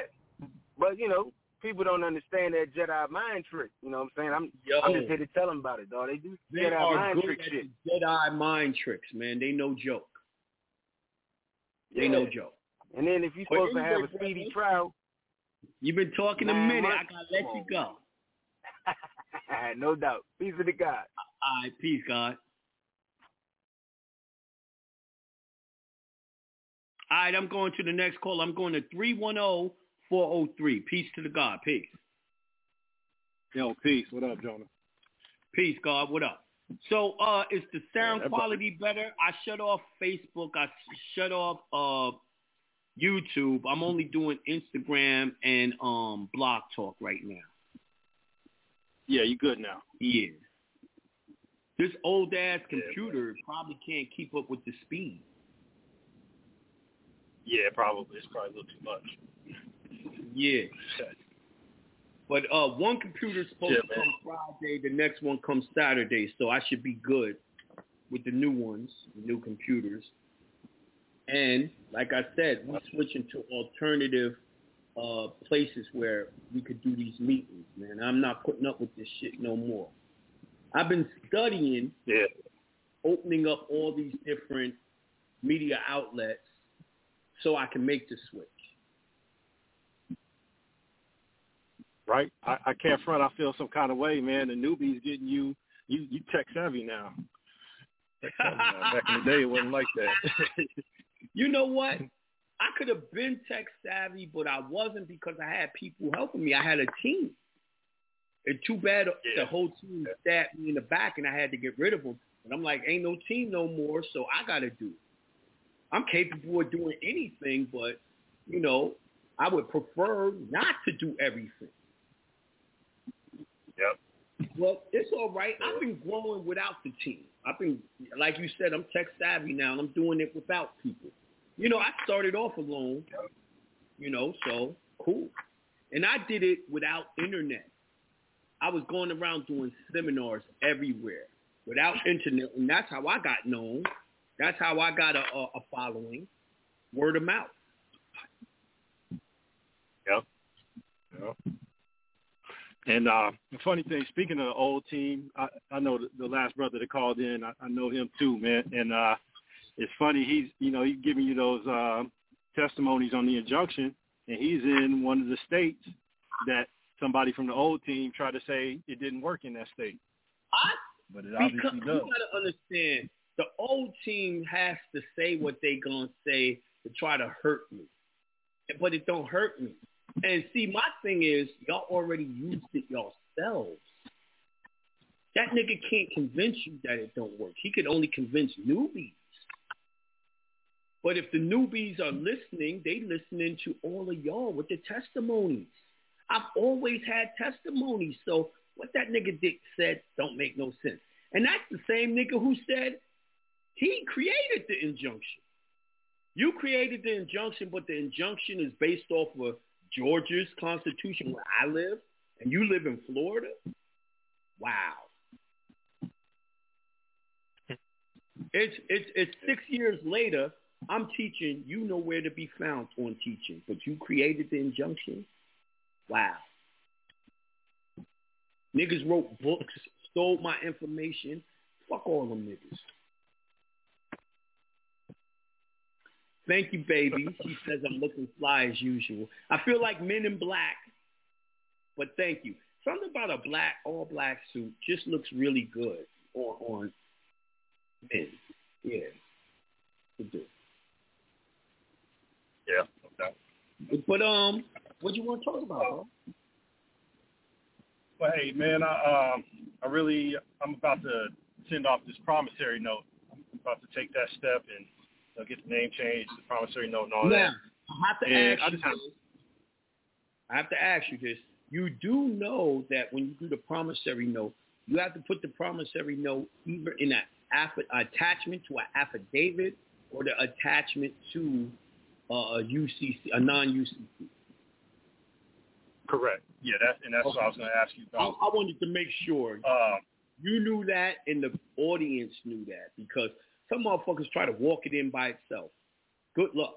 But, you know, people don't understand that Jedi mind trick. You know what I'm saying? I'm Yo. I'm just here to tell them about it, dog. They do they Jedi are mind good trick at shit. Jedi mind tricks, man. They no joke. They yeah. no joke. And then if you're but supposed to have a speedy brother, trial. You've been talking a minute. Months. I got to let on. you go. No doubt. Peace to the God. All right, peace, God. All right, I'm going to the next call. I'm going to three one zero, four zero three. Peace to the God. Peace. Yo, peace. What up, Jonah? Peace, God. What up? So uh, is the sound yeah, quality better? I shut off Facebook. I shut off uh, YouTube. I'm only doing Instagram and um, Blog Talk right now. Yeah, you good now. Yeah. This old-ass computer yeah, probably can't keep up with the speed. Yeah, probably. It's probably a little too much. Yeah. But uh, one computer's supposed yeah, to come man. Friday. The next one comes Saturday, so I should be good with the new ones, the new computers. And like I said, we're switching to alternative Uh, places where we could do these meetings, man. I'm not putting up with this shit no more. I've been studying yeah. opening up all these different media outlets so I can make the switch. right? I, I can't front. I feel some kind of way, man. The newbie's getting you. You, you tech savvy now. Tech savvy now. Back in the day, it wasn't like that. You know what? I could have been tech savvy, but I wasn't because I had people helping me. I had a team. And too bad yeah. the whole team stabbed me in the back, and I had to get rid of them. And I'm like, ain't no team no more, so I got to do it. I'm capable of doing anything, but, you know, I would prefer not to do everything. Yep. Well, it's all right. Yeah. I've been growing without the team. I've been, like you said, I'm tech savvy now, and I'm doing it without people. You know, I started off alone, you know, so cool. And I did it without internet. I was going around doing seminars everywhere without internet, and that's how I got known. That's how I got a, a, a following, word of mouth. Yep. Yep. And uh, the funny thing, speaking of the old team, I, I know the, the last brother that called in, I, I know him too, man. And uh, it's funny, he's, you know, he's giving you those uh, testimonies on the injunction, and he's in one of the states that somebody from the old team tried to say it didn't work in that state. I, but it obviously does. You gotta understand, the old team has to say what they gonna say to try to hurt me, but it don't hurt me. And see, my thing is, y'all already used it yourselves. That nigga can't convince you that it don't work. He could only convince newbies. But if the newbies are listening, they listening to all of y'all with the testimonies. I've always had testimonies, so what that nigga Dick said don't make no sense. And that's the same nigga who said he created the injunction. You created the injunction, but the injunction is based off of Georgia's Constitution, where I live, and you live in Florida? Wow. It's it's it's six years later, I'm teaching, you know where to be found on teaching, but you created the injunction? Wow. Niggas wrote books, stole my information. Fuck all them niggas. Thank you, baby. He says I'm looking fly as usual. I feel like Men in Black, but thank you. Something about a black, all black suit just looks really good on, on men. Yeah. It do. Yeah. Okay. But, um... what do you want to talk about, bro? Well, hey, man, I, um, I really, I'm about to send off this promissory note. I'm about to take that step and uh, get the name changed, the promissory note and all now, that. I have to and ask I, just you, have to, I have to ask you this. You do know that when you do the promissory note, you have to put the promissory note either in an affi- attachment to an affidavit or the attachment to uh, a U C C, a non U C C. Correct. Yeah, that's and that's okay. What I was going to ask you about. I, I wanted to make sure uh, you knew that and the audience knew that, because some motherfuckers try to walk it in by itself. Good luck.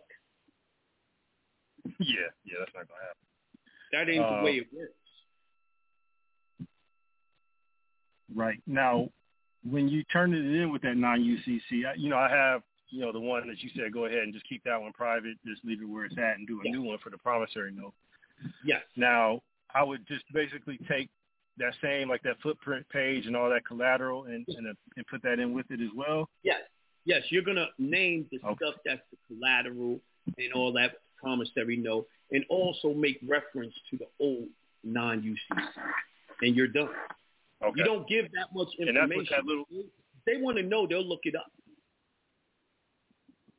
Yeah, yeah, that's not going to happen. That ain't uh, the way it works. Right. Now, when you turn it in with that non U C C, I, you know, I have, you know, the one that you said, go ahead and just keep that one private, just leave it where it's at and do a yeah. new one for the promissory note. Yes. Now, I would just basically take that same, like that footprint page and all that collateral and and, a, and put that in with it as well? Yes. Yes, you're going to name the okay. stuff that's the collateral and all that promissory note, and also make reference to the old non U C C, and you're done. Okay. You don't give that much information. That little, they want to know, they'll look it up.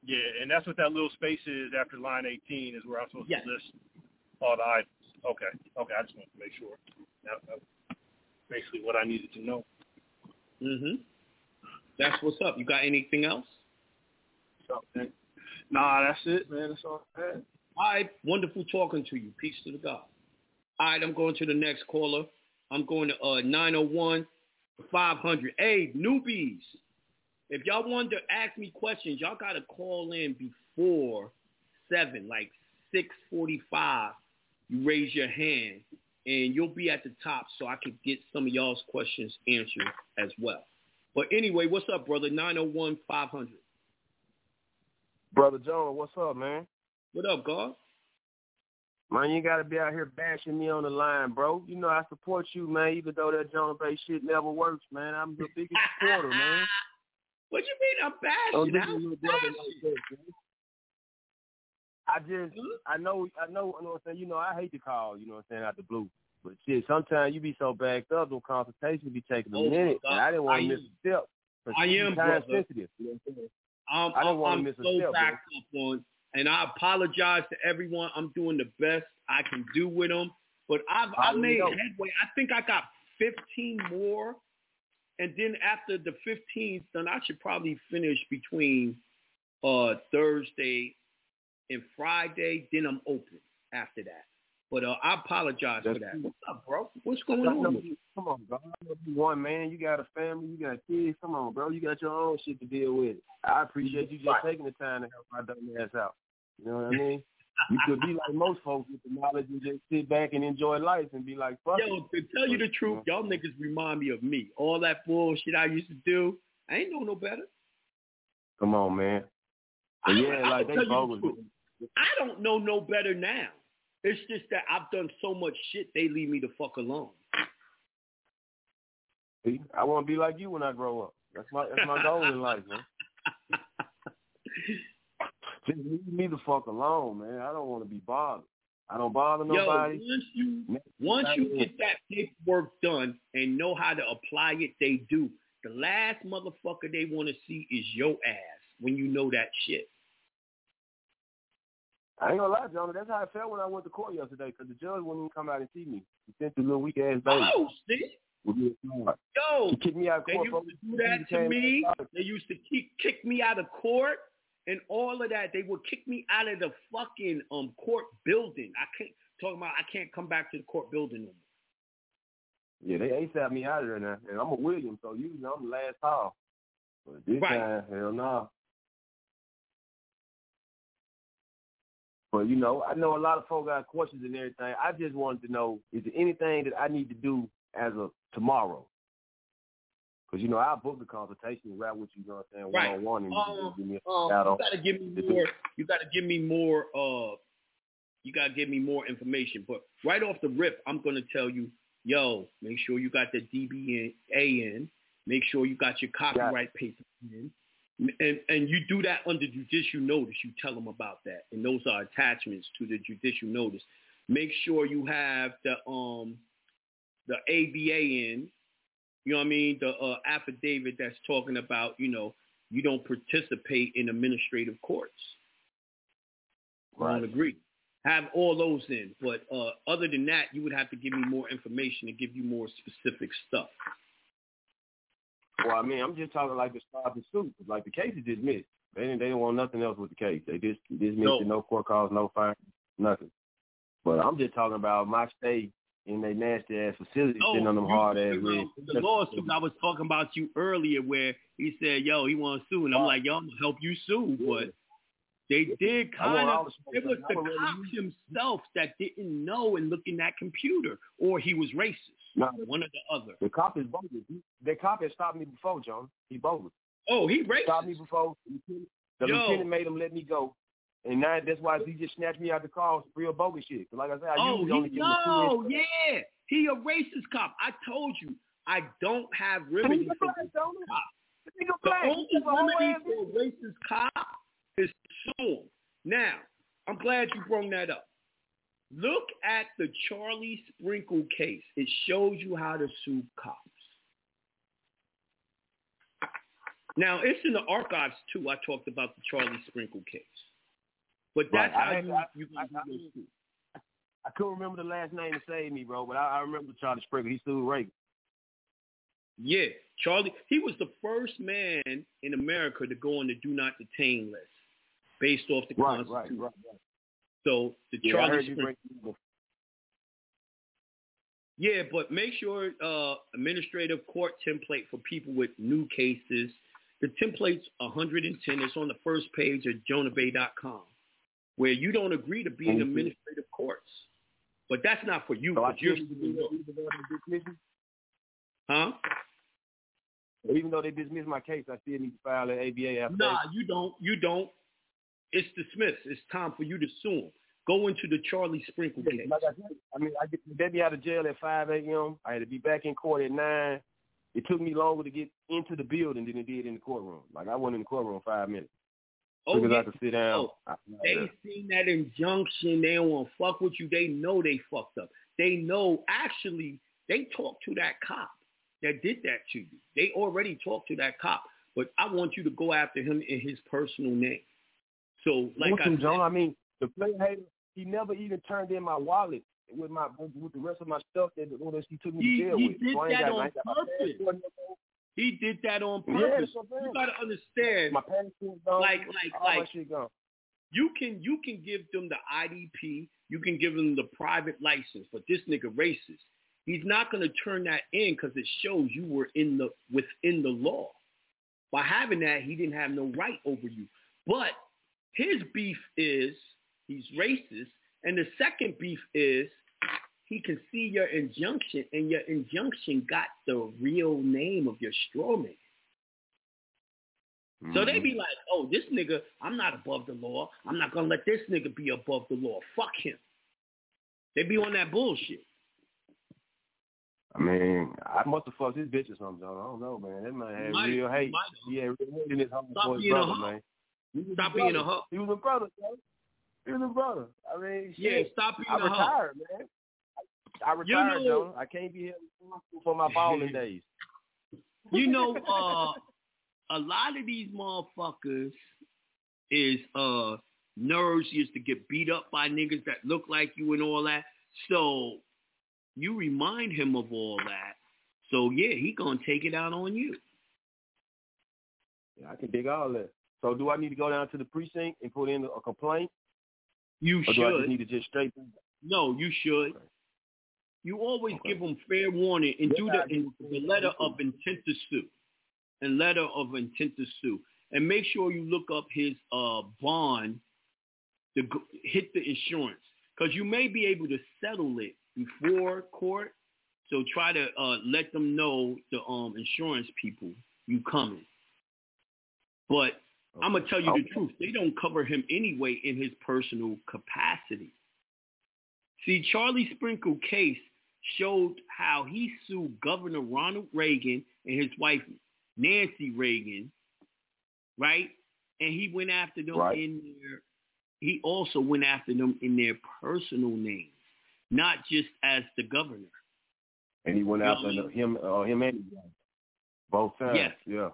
Yeah, and that's what that little space is after line eighteen is where I'm supposed yes. to list. Oh, the items. Okay. Okay. I just wanted to make sure. That, that's basically what I needed to know. Mm-hmm. That's what's up. You got anything else? Something. Nah, that's it, man. That's all I had. All right. Wonderful talking to you. Peace to the God. All right. I'm going to the next caller. I'm going to uh, nine oh one, five hundred. Hey, newbies. If y'all wanted to ask me questions, y'all got to call in before seven, like six forty-five. You raise your hand, and you'll be at the top so I can get some of y'all's questions answered as well. But anyway, what's up, brother? nine oh one, five hundred. Brother Jonah, what's up, man? What up, God? Man, you got to be out here bashing me on the line, bro. You know I support you, man, even though that Jonah Bey shit never works, man. I'm the biggest supporter, man. What you mean I'm bashing? I'm bashing. Like this, I just, I know, I know, you know what I'm saying? You know, I hate to call, you know what I'm saying, out the blue. But shit, sometimes you be so backed up, those consultations be taking a oh, minute. And I didn't want to miss a step. I am, brother. Sensitive, you know what I'm saying? I'm, I don't want to miss so a step. Backed up on, and I apologize to everyone. I'm doing the best I can do with them. But I've I, I made know. headway. I think I got fifteen more. And then after the fifteenth, then I should probably finish between uh, Thursday and Friday. Then I'm open after that. But uh, I apologize That's for that. What's up, bro? What's going on? You, come on, bro. I know you one man. You got a family. You got kids. Come on, bro. You got your own shit to deal with. I appreciate you just right. taking the time to help my dumb ass out. You know what I mean? You could be like most folks with the knowledge and just sit back and enjoy life and be like, fuck Yo, it. To tell you the truth, y'all niggas remind me of me. All that bullshit I used to do, I ain't know no better. Come on, man. But yeah, I, like I they bogus. The I don't know no better now. It's just that I've done so much shit, they leave me the fuck alone. See, I want to be like you when I grow up. That's my that's my goal in life, man. Just leave me the fuck alone, man. I don't want to be bothered. I don't bother nobody. Yo, once you, once you get that paperwork done and know how to apply it, they do. The last motherfucker they want to see is your ass when you know that shit. I ain't gonna lie, Jonah. That's how I felt when I went to court yesterday, because the judge wouldn't even come out and see me. He sent the little weak ass baby. Oh, see? Yo, he kicked me out of court. They used to do that to me. They used to keep, kick me out of court and all of that. They would kick me out of the fucking um court building. I can't talking about. I can't come back to the court building anymore. Yeah, they ASAP me out of there now, and I'm a William, so usually I'm the last call. But this right. time, hell no. Nah. But, you know, I know a lot of folks got questions and everything. I just wanted to know, is there anything that I need to do as of tomorrow? Because, you know, I booked the consultation right with you, you know what I'm saying, right. one-on-one. And um, you, um, you got to give me more, you got to give me more, uh, you got to give me more information. But right off the rip, I'm going to tell you, yo, make sure you got the D B A in. Make sure you got your copyright paper in. And and you do that under judicial notice. You tell them about that. And those are attachments to the judicial notice. Make sure you have the um the A B A in, you know what I mean, the uh, affidavit that's talking about, you know, you don't participate in administrative courts. Right. I don't agree. Have all those in. But uh, other than that, you would have to give me more information to give you more specific stuff. Well, I mean, I'm just talking like the start of the suit. Like the case is dismissed. They didn't, they didn't want nothing else with the case. They just dismissed no. it, no court calls, no fine, nothing. But I'm just talking about my stay in their nasty ass facility, no, sitting on them hard ass. The lawsuit I was talking about you earlier, where he said, "Yo, he want to sue," and I'm like, "Yo, I'm gonna help you sue," but they did kind of. It was the cop himself that didn't know and look in that computer, or he was racist. No, one or the other. The cop is bogus. The cop has stopped me before, John. He bogus. Oh, he raped. Stopped me before. The Yo. lieutenant made him let me go, and now that's why he just snatched me out of the car. It's real bogus shit. Like I said, I oh, usually only give him a two inch. Oh, yeah. He a racist cop. I told you, I don't have remedy for black, this don't cop. The only remedy for a racist cop is to sue him. Now, I'm glad you brought that up. Look at the Charlie Sprinkle case. It shows you how to sue cops. Now, it's in the archives, too. I talked about the Charlie Sprinkle case. But that's right. how I had, you, I, you I, I, sue. I, I couldn't remember the last name to save me, bro, but I, I remember Charlie Sprinkle. He sued Reagan. Yeah, Charlie. He was the first man in America to go on the do not detain list based off the right, Constitution. Right, right, right. So the yeah, Charlie Sprinkle. Yeah, but make sure uh, administrative court template for people with new cases. The template's one hundred ten. It's on the first page of Jonah Bey dot com, where you don't agree to be in administrative courts. But that's not for you. So but you're, huh? Even though they dismissed my case, I still need to file an A B A application. Nah, you don't. You don't. It's dismissed. It's time for you to sue him. Go into the Charlie Sprinkle case. Like I, said, I mean, I get the baby out of jail at five a.m. I had to be back in court at nine. It took me longer to get into the building than it did in the courtroom. Like, I wasn't in the courtroom five minutes. Oh, because yeah. I could sit down. Oh, I, I, they yeah. seen that injunction. They don't want to fuck with you. They know they fucked up. They know, actually, they talked to that cop that did that to you. They already talked to that cop. But I want you to go after him in his personal name. So, like I said, John, I mean, the player hater, he never even turned in my wallet with my with the rest of my stuff that she took me he, to jail he with. Did so that on purpose. He did that on purpose. Yeah, so you got to understand. My parents gone, like, like, all like, my gone. You can you can give them the I D P. You can give them the private license, but this nigga racist. He's not going to turn that in because it shows you were in the within the law. By having that, he didn't have no right over you. But his beef is he's racist, and the second beef is he can see your injunction, and your injunction got the real name of your straw man. Mm-hmm. So they be like, oh, this nigga, I'm not above the law. I'm not going to let this nigga be above the law. Fuck him. They be on that bullshit. I mean, I must have fucked this bitch or something, John. I don't know, man. That man had might, real hate. He had real hate in his home for his brother, man. Stop being a hoe. He was a brother, man. He was a brother. I mean, shit. Yeah, stop being I a hoe. I retired, man. I, I retired, you know, John. I can't be held responsible for my balling days. You know, uh, a lot of these motherfuckers is uh, nerds used to get beat up by niggas that look like you and all that. So you remind him of all that. So, yeah, he going to take it out on you. Yeah, I can dig all that. So do I need to go down to the precinct and put in a complaint? You or should. Do I just need to just straight? No, you should. Okay. You always okay. give them fair warning and yeah, do the, and the letter of intent to sue. And letter of intent to sue. And make sure you look up his uh, bond to hit the insurance. Because you may be able to settle it before court. So try to uh, let them know, the um, insurance people, you coming. But okay. I'm going to tell you okay. the truth. They don't cover him anyway in his personal capacity. See, Charlie Sprinkle case showed how he sued Governor Ronald Reagan and his wife, Nancy Reagan, right? And he went after them right. in their, he also went after them in their personal names, not just as the governor. And he went you after know, him uh, him and both times, yes. yeah.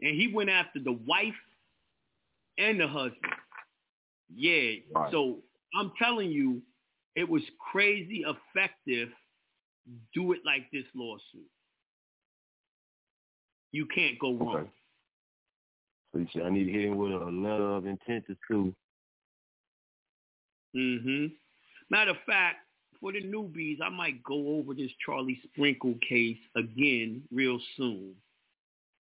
And he went after the wife and the husband. Yeah. Right. So I'm telling you, it was crazy effective. Do it like this lawsuit. You can't go wrong. Okay. So you said I need to hit him with a letter of intent to sue. Mm-hmm. Matter of fact, for the newbies, I might go over this Charlie Sprinkle case again real soon.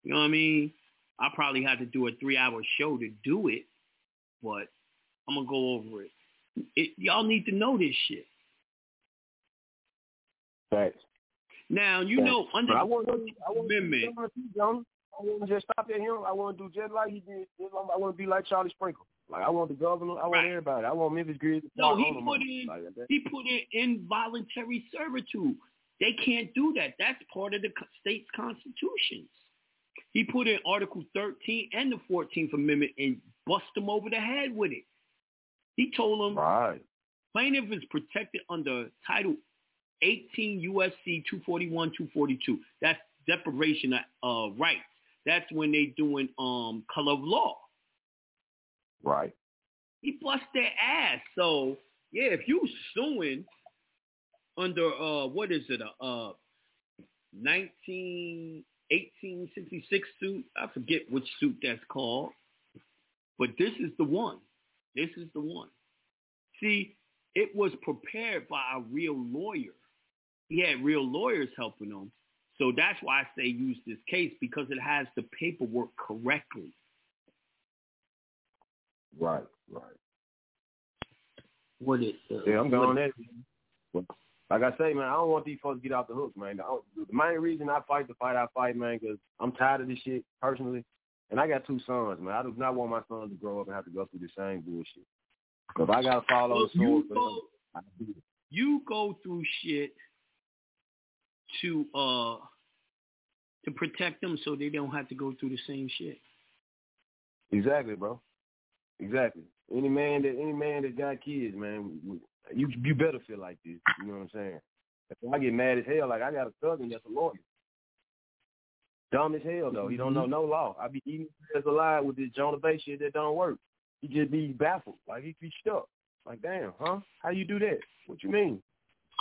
You know what I mean? I probably had to do a three-hour show to do it, but I'm going to go over it. It, y'all need to know this shit. Thanks. Now, you Thanks. know, under I want, the fourteenth I want, Amendment. I want to just stop at him. I want to do just like he did. I want to be like Charlie Sprinkle. Like, I want the governor. I want right. everybody. I want Memphis Grizzlies. No, he put, in, like he put in involuntary servitude. They can't do that. That's part of the state's constitutions. He put in Article thirteen and the fourteenth Amendment and bust them over the head with it. He told them right. plaintiff is protected under Title eighteen U S C two forty-one, two forty-two. That's deprivation of uh, rights. That's when they doing um, color of law. Right. He bust their ass. So, yeah, if you suing under, uh, what is it, a uh, nineteen... eighteen sixty-six suit, I forget which suit that's called, but this is the one. This is the one. See, it was prepared by a real lawyer. He had real lawyers helping him. So that's why I say use this case, because it has the paperwork correctly. Right, right. What is uh, yeah, I'm going there. Like I say, man, I don't want these folks to get off the hook, man. The main reason I fight the fight I fight, man, because I'm tired of this shit personally. And I got two sons, man. I do not want my sons to grow up and have to go through the same bullshit. So if I gotta follow the rules, I do. You go through shit to uh to protect them so they don't have to go through the same shit. Exactly, bro. Exactly. Any man that any man that got kids, man, you you better feel like this. You know what I'm saying? If I get mad as hell, like I got a cousin that's a lawyer. Dumb as hell though. He don't know no law. I be eating as alive with this Jonah Bey shit that don't work. He just be baffled. Like he be stuck. Like damn, huh? How you do that? What you mean?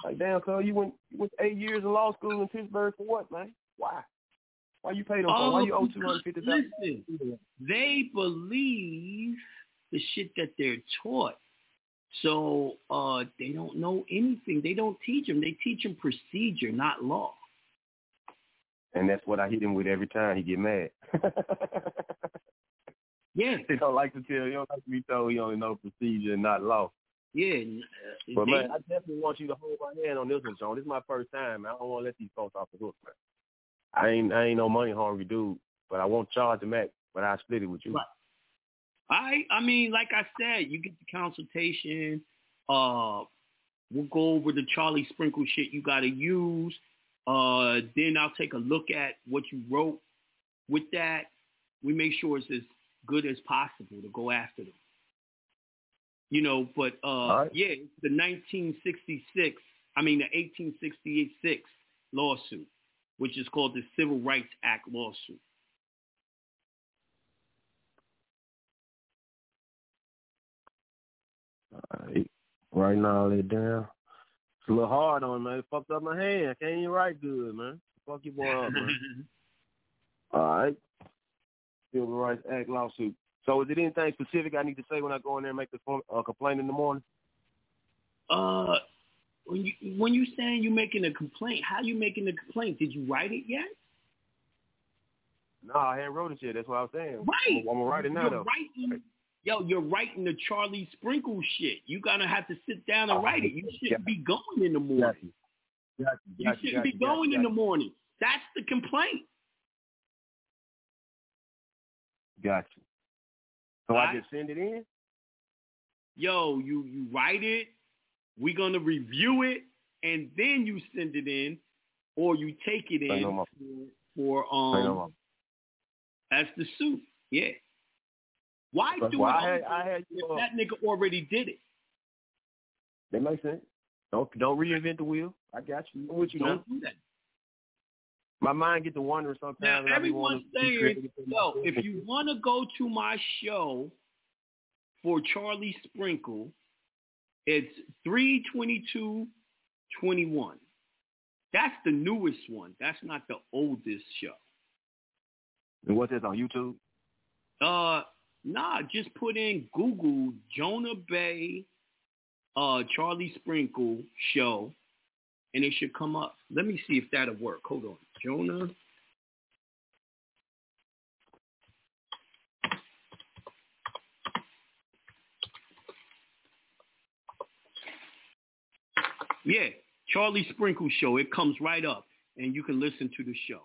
Like damn, cuz you went you went eight years of law school in Pittsburgh for what, man? Why? Why you pay them? Oh, why you owe two hundred fifty dollars? Listen, they believe the shit that they're taught, so uh, they don't know anything. They don't teach them. They teach them procedure, not law. And that's what I hit him with every time he get mad. Yeah, they don't like to tell. He don't like to be told he only know procedure, not law. Yeah, but man, I definitely want you to hold my hand on this one, John. This is my first time. I don't want to let these folks off the hook, man. I ain't I ain't no money hungry dude, but I won't charge them at, but I split it with you. Right. I I mean, like I said, you get the consultation. Uh, we'll go over the Charlie Sprinkle shit you got to use. Uh, then I'll take a look at what you wrote with that. We make sure it's as good as possible to go after them. You know, but uh, right. yeah, the nineteen sixty-six, I mean the eighteen sixty-six lawsuit, which is called the Civil Rights Act lawsuit. All right. Writing all that down. It's a little hard on me, man. It fucked up my hand. I can't even write good, man. Fuck your boy up, man. All right. Civil Rights Act lawsuit. So is it anything specific I need to say when I go in there and make the form, uh, complaint in the morning? Uh... When you when you saying you making a complaint, how you making the complaint? Did you write it yet? No, I hadn't wrote it yet. That's what I was saying. Right, I'm, I'm writing now. You're though. Writing, yo, you're writing the Charlie Sprinkle shit. You gotta have to sit down and oh, write it. You shouldn't be going in the morning. Got you, got you, got you, you shouldn't got you, be going got you, got you. in the morning. That's the complaint. Got you. So right. I just send it in. Yo, you you write it. We're going to review it, and then you send it in, or you take it in no for, for um. No that's the suit, yeah. Why that's do why I had, I had, if uh, that nigga already did it? That makes sense. Don't don't reinvent the wheel. I got you. I'm with you. Don't now. do that. My mind gets to wandering sometimes. Now everyone's saying, yo, if you want to go to my show for Charlie Sprinkle. It's three twenty-two twenty-one. That's the newest one. That's not the oldest show. And what's this on YouTube? Uh, nah, just put in Google Jonah Bey, uh, Charlie Sprinkle show, and it should come up. Let me see if that'll work. Hold on. Jonah Yeah, Charlie Sprinkle show. It comes right up, and you can listen to the show.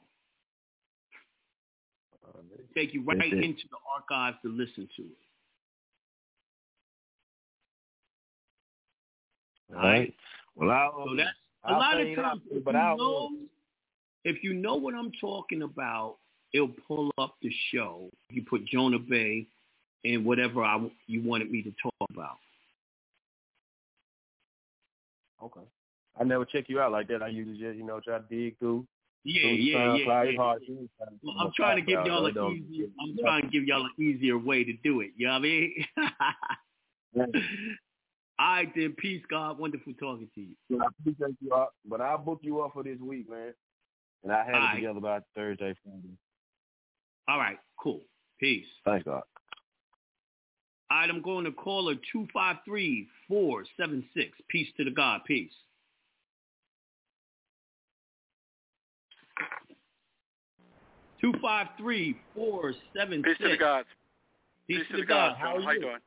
Uh, Take you right into the archives to listen to it. All right. Well, I'll, so that's I'll a lot of times. If, but you I'll, know, if you know what I'm talking about, it'll pull up the show. You put Jonah Bey and whatever I you wanted me to talk about. Okay. I never check you out like that. I usually just, you know, try to dig through. Yeah, yeah, yeah. yeah. Hard. Well, I'm trying to give y'all an easier. I'm trying to give y'all an easier way to do it. You know what I mean? All right, then. Peace, God. Wonderful talking to you. Yeah, I appreciate you, up, but I'll book you up for this week, man. And I have All it right. together by Thursday. Friday. All right. Cool. Peace. Thanks, God. All right, I'm going to call her two five three, four seven six. Peace to the God. Peace. two five three, four seven six. Peace to the God. Peace, Peace to the, the God. God. How are you? How you doing?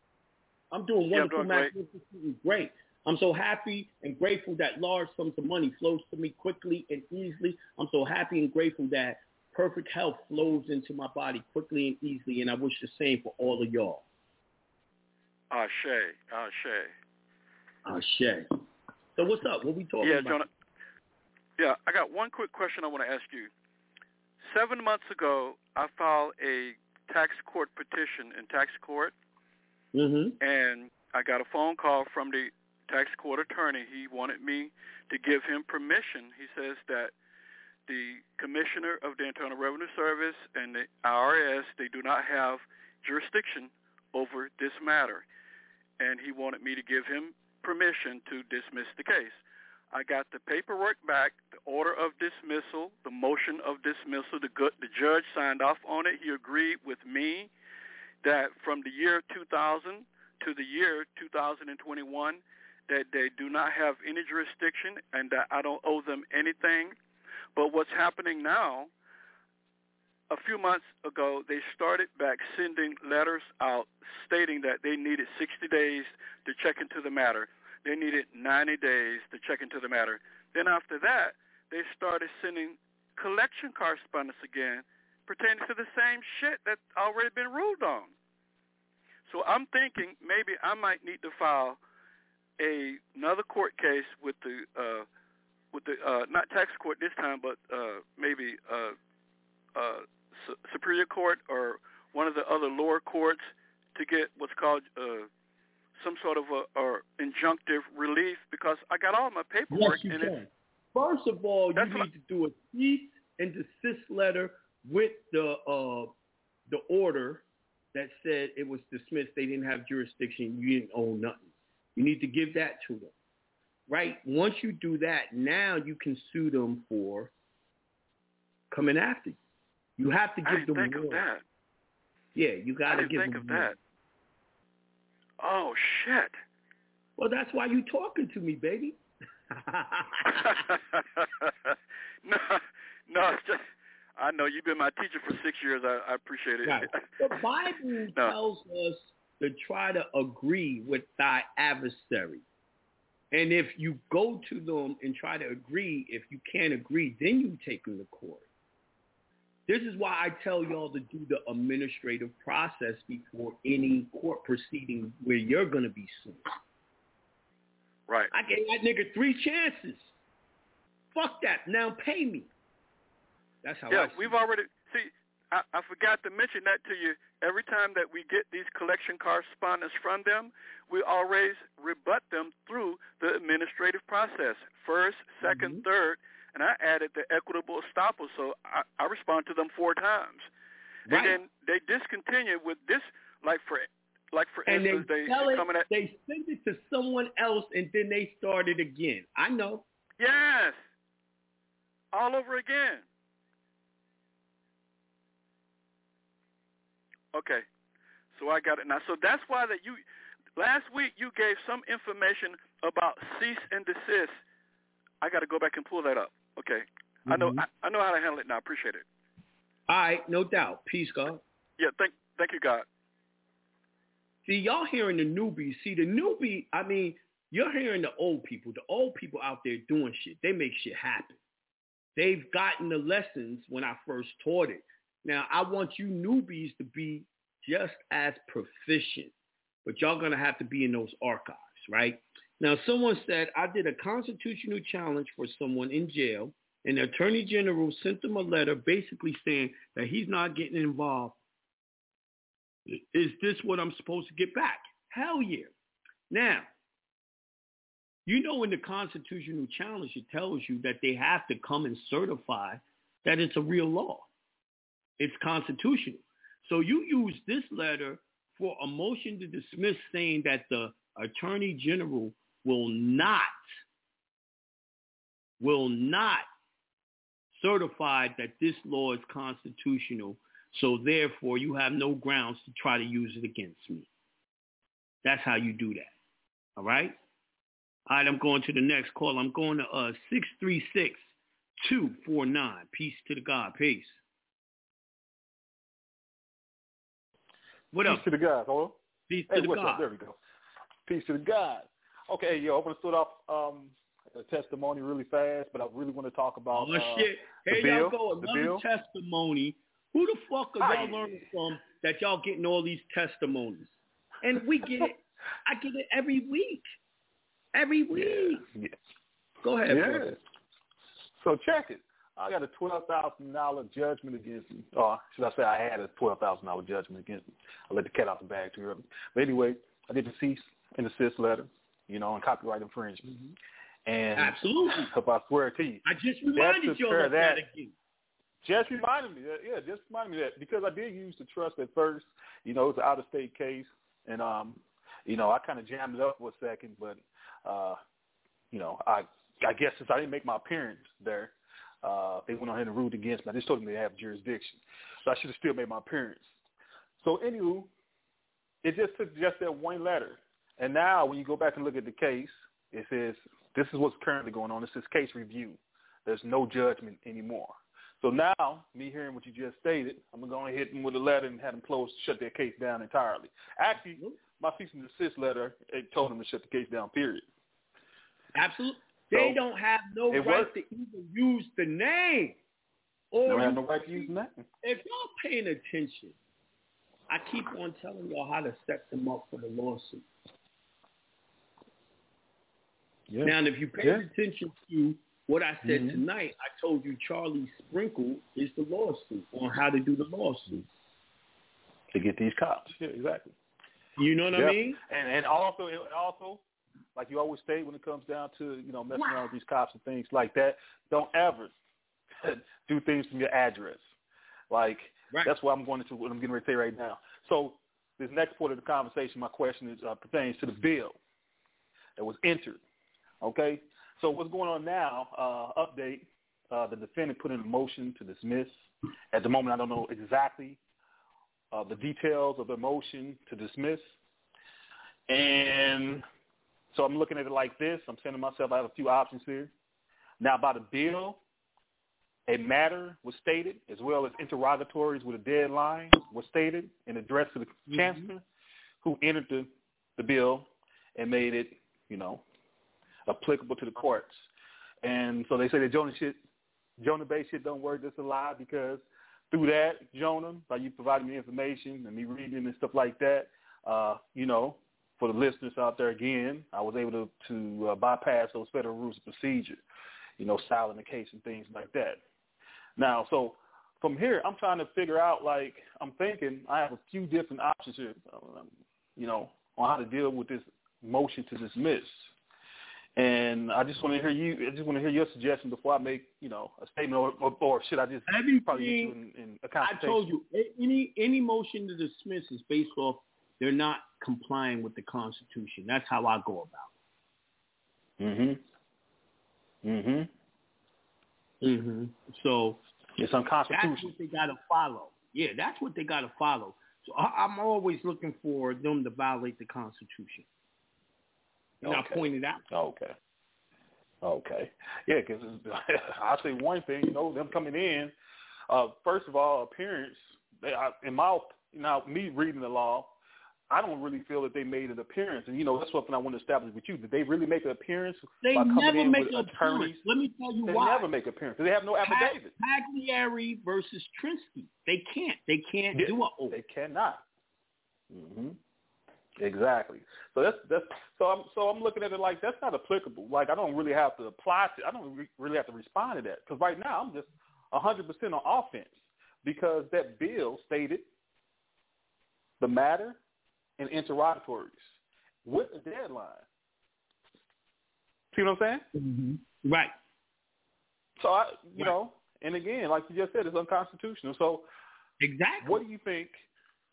I'm doing wonderful. Yeah, I'm doing great. great. I'm so happy and grateful that large sums of money flows to me quickly and easily. I'm so happy and grateful that perfect health flows into my body quickly and easily, and I wish the same for all of y'all. Ashe, Ashe. Ashe. So what's up? What we talking yeah, about? Jonah, yeah, I got one quick question I want to ask you. Seven months ago, I filed a tax court petition in tax court, mm-hmm. and I got a phone call from the tax court attorney. He wanted me to give him permission. He says that the commissioner of the Internal Revenue Service and the I R S, they do not have jurisdiction over this matter, and he wanted me to give him permission to dismiss the case. I got the paperwork back, the order of dismissal, the motion of dismissal. The, good, the judge signed off on it. He agreed with me that from the year two thousand to the year two thousand twenty-one, that they do not have any jurisdiction and that I don't owe them anything. But what's happening now, a few months ago, they started back sending letters out stating that they needed sixty days to check into the matter. They needed ninety days to check into the matter. Then after that, they started sending collection correspondence again pertaining to the same shit that's already been ruled on. So I'm thinking maybe I might need to file a, another court case with the, uh, with the uh, not tax court this time, but uh, maybe uh, uh, su- Superior Court or one of the other lower courts to get what's called uh, some sort of a, a injunctive relief, because I got all my paperwork. Yes, you and can. It, First of all, you need I, to do a cease and desist letter with the uh, the order that said it was dismissed. They didn't have jurisdiction. You didn't own nothing. You need to give that to them, right? Once you do that, now you can sue them for coming after you. You have to give I didn't them think warning. Of that. Yeah, you got to give think them. Of that. Oh, shit. Well, that's why you talking to me, baby. no, no, it's just, I know you've been my teacher for six years. I, I appreciate it. Right. The Bible no. tells us to try to agree with thy adversary. And if you go to them and try to agree, if you can't agree, then you take them to court. This is why I tell y'all to do the administrative process before any court proceeding where you're going to be sued. Right. I gave that nigga three chances. Fuck that. Now pay me. That's how yeah, I see we've it. Already – see, I, I forgot to mention that to you. Every time that we get these collection correspondence from them, we always rebut them through the administrative process, first, second, mm-hmm. third. And I added the equitable estoppel, so I, I respond to them four times. Right. And then they discontinue with this, like for like for and instance, they they, coming at, they send it to someone else, and then they start it again. I know. Yes. All over again. Okay. So I got it now. So that's why that you last week you gave some information about cease and desist. I got to go back and pull that up. Okay. Mm-hmm. I know I, I know how to handle it now. I appreciate it. All right. No doubt. Peace, God. Yeah. Thank thank you, God. See, y'all hearing the newbies. See, the newbie, I mean, you're hearing the old people. The old people out there doing shit. They make shit happen. They've gotten the lessons when I first taught it. Now, I want you newbies to be just as proficient. But y'all going to have to be in those archives, right? Now, someone said, I did a constitutional challenge for someone in jail, and the attorney general sent them a letter basically saying that he's not getting involved. Is this what I'm supposed to get back? Hell yeah. Now, you know in the constitutional challenge, it tells you that they have to come and certify that it's a real law. It's constitutional. So you use this letter for a motion to dismiss saying that the attorney general will not, will not certify that this law is constitutional, so therefore you have no grounds to try to use it against me. That's how you do that. All right? All right, I'm going to the next call. I'm going to uh, six three six, two four nine. Peace to the God. Peace. What Peace up? To the God. Hello? Peace hey, to the what's God. Up? There we go. Peace to the God. Okay, yo, I'm going to start off um, a testimony really fast, but I really want to talk about oh, uh, shit. Here the y'all bill, go, another testimony. Who the fuck are y'all I, learning from that y'all getting all these testimonies? And we get it. I get it every week. Every week. Yeah. Yes. Go ahead. Yeah. So check it. I got a twelve thousand dollars judgment against me. Or should I say I had a twelve thousand dollars judgment against me. I let the cat out the bag too early. But anyway, I did the cease and desist letter, you know, on copyright infringement. Mm-hmm. And absolutely. If I swear to you. I just reminded you of that again. Just reminded me that, yeah, just reminded me that because I did use the trust at first. You know, it's an out-of-state case, and um, you know, I kind of jammed it up for a second, but uh, you know, I I guess since I didn't make my appearance there, uh, they went on ahead and ruled against me. I just told them they have jurisdiction, so I should have still made my appearance. So, anywho, it just took just that one letter, and now when you go back and look at the case, it says this is what's currently going on. This is case review. There's no judgment anymore. So now, me hearing what you just stated, I'm going to go and hit them with a letter and have them close, shut their case down entirely. Actually, my cease and desist letter, it told them to shut the case down, period. Absolutely. So they don't have no right worked. to even use the name. Or they don't have no right to use the name. If y'all paying attention, I keep on telling y'all how to set them up for the lawsuit. Yes. Now, if you pay yes. attention to what I said mm-hmm. tonight, I told you Charlie Sprinkle is the lawsuit on how to do the lawsuit. To get these cops. Yeah, exactly. You know what yep. I mean? And and also, and also, like you always say when it comes down to, you know, messing wow. around with these cops and things like that, don't ever do things from your address. Like, right. that's what I'm going into, what I'm getting ready to say right now. So this next part of the conversation, my question is uh, pertains to the bill that was entered, okay? So what's going on now, uh, update, uh, the defendant put in a motion to dismiss. At the moment, I don't know exactly uh, the details of the motion to dismiss. And so I'm looking at it like this. I'm saying to myself, I have a few options here. Now, by the bill, a matter was stated, as well as interrogatories with a deadline was stated and addressed to the mm-hmm. chancellor who entered the, the bill and made it, you know, applicable to the courts. And so they say that Jonah shit, Jonah Bey shit don't work. That's a lie, because through that, Jonah, by you providing me information and me reading and stuff like that, uh, you know, for the listeners out there, again, I was able to, to uh, bypass those federal rules of procedure, you know, styling the case and things like that. Now, so from here, I'm trying to figure out, like, I'm thinking I have a few different options here, you know, on how to deal with this motion to dismiss. And I just want to hear you. I just want to hear your suggestion before I make, you know, a statement, or, or, or should I just Everything, probably get you in, in a conversation? I told you, any any motion to dismiss is based off they're not complying with the Constitution. That's how I go about it. Mm-hmm. Mm-hmm. Mm-hmm. So it's unconstitutional. That's what they got to follow. Yeah, that's what they got to follow. So I, I'm always looking for them to violate the Constitution. And okay. I pointed out. Okay. Okay. Yeah, because I'll say one thing, you know, them coming in, uh, first of all, appearance, they, I, in my, now me reading the law, I don't really feel that they made an appearance. And, you know, that's something I want to establish with you. Did they really make an appearance? They by never in make an appearance. Let me tell you they why. They never make an appearance. They have no affidavit. Pagliari versus Trinsky. They can't. They can't yeah, do an oath. They cannot. Mm-hmm. Exactly. So that's that's so I'm so I'm looking at it like that's not applicable. Like I don't really have to apply to. I don't re- really have to respond to that, because right now I'm just one hundred percent on offense, because that bill stated the matter and interrogatories with a deadline. See what I'm saying? Mm-hmm. Right. So I, you right. know, and again, like you just said, it's unconstitutional. So exactly. What do you think?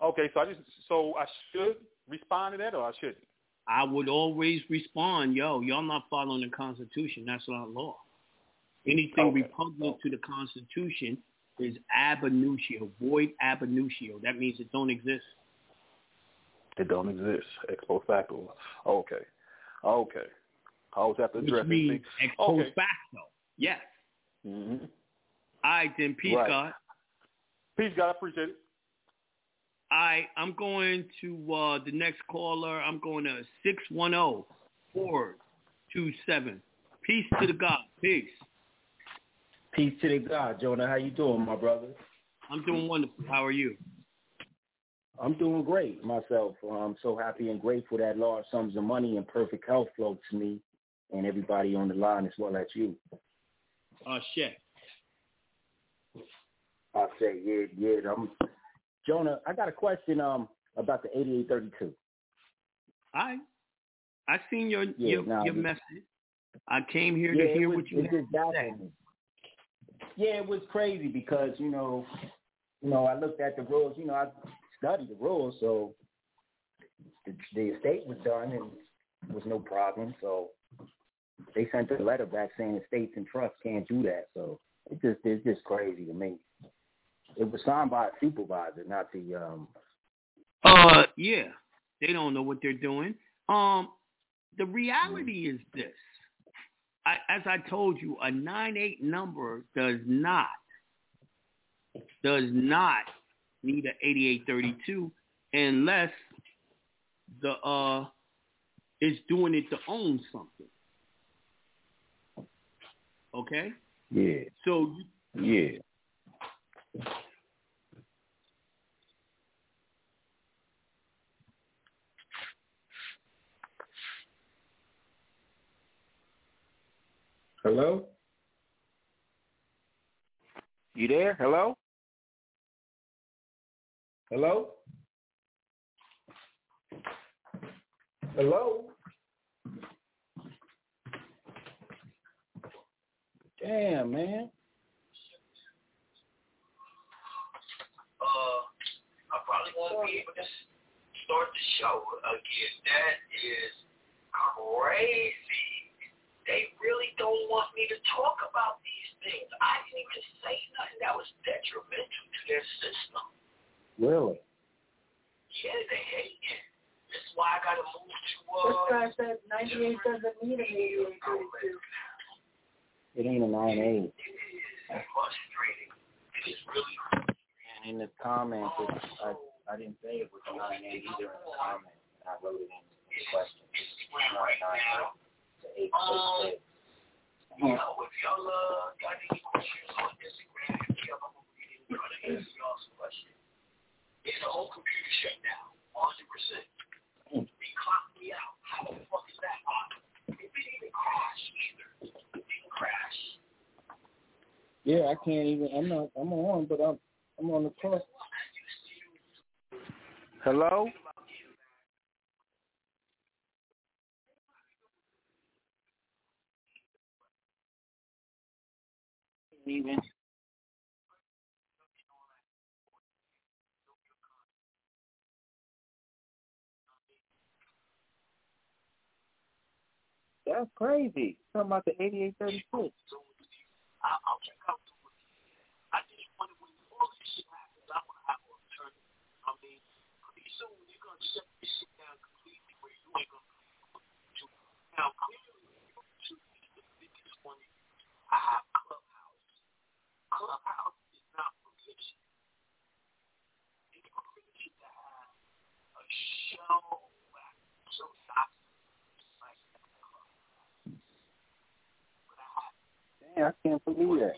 Okay, so I just so I should. respond to that, or I shouldn't? I would always respond, yo, y'all not following the Constitution. That's not law. Anything okay. repugnant okay. to the Constitution is ab initio, void ab initio. That means it don't exist. It don't exist. Ex post facto. Okay. Okay. I always have to address Which means ex post okay. facto. Yes. Mm-hmm. All right, then. Peace, right. God. Peace, God. I appreciate it. All right, I'm going to uh, the next caller. I'm going to six one zero, four two seven. Peace to the God. Peace. Peace to the God, Jonah. How you doing, my brother? I'm doing wonderful. How are you? I'm doing great myself. I'm so happy and grateful that large sums of money and perfect health flow to me and everybody on the line as well as you. Oh, uh, shit. I say, yeah, yeah. I'm... Jonah, I got a question um about the eighty-eight thirty-two. I I seen your yeah, your, nah, your message. I came here yeah, to hear was, what you had to say. Yeah, it was crazy because, you know, you know, I looked at the rules. You know, I studied the rules, so the, the estate was done and it was no problem. So they sent a letter back saying estates and trusts can't do that. So it just it's just crazy to me. It was signed by a supervisor, not the um. Uh yeah, they don't know what they're doing. Um, the reality mm-hmm. is this: I, as I told you, a nine eight number does not does not need an eighty-eight thirty-two unless the uh is doing it to own something. Okay. Yeah. So. Yeah. Hello? You there? Hello? Hello? Hello? Damn, man. Uh, I probably won't be able to start the show again. That is crazy. They really don't want me to talk about these things. I didn't even say nothing that was detrimental to their system. Really? Yeah, they hate it. That's why I got to move to... Uh, this guy says ninety-eight doesn't need an eighty-eight thirty-two. It ain't a ninety-eight. It is frustrating. It is really frustrating. In the comments, it, I, I didn't say it was nine eight either in the comments, and I wrote it in the question. It's right now. It's um, you know, if y'all uh, got any questions on Instagram, if y'all are reading, we're going to answer y'all's question. It's a whole computer shutdown, one hundred percent. They clocked me out. How the fuck is that possible? It didn't even crash either. It didn't crash. Yeah, I can't even, I'm not, I'm on, but I'm, I'm on the call. Hello? Even. That's crazy. Something about the eighty-eight thirty-six. I'll check out. Shut this shit down completely where you ain't gonna do. Now clearly YouTube is the biggest one. I have Clubhouse. Clubhouse is not religion. It's religion to have a show so stop like that club. But I have Damn, I can't believe that.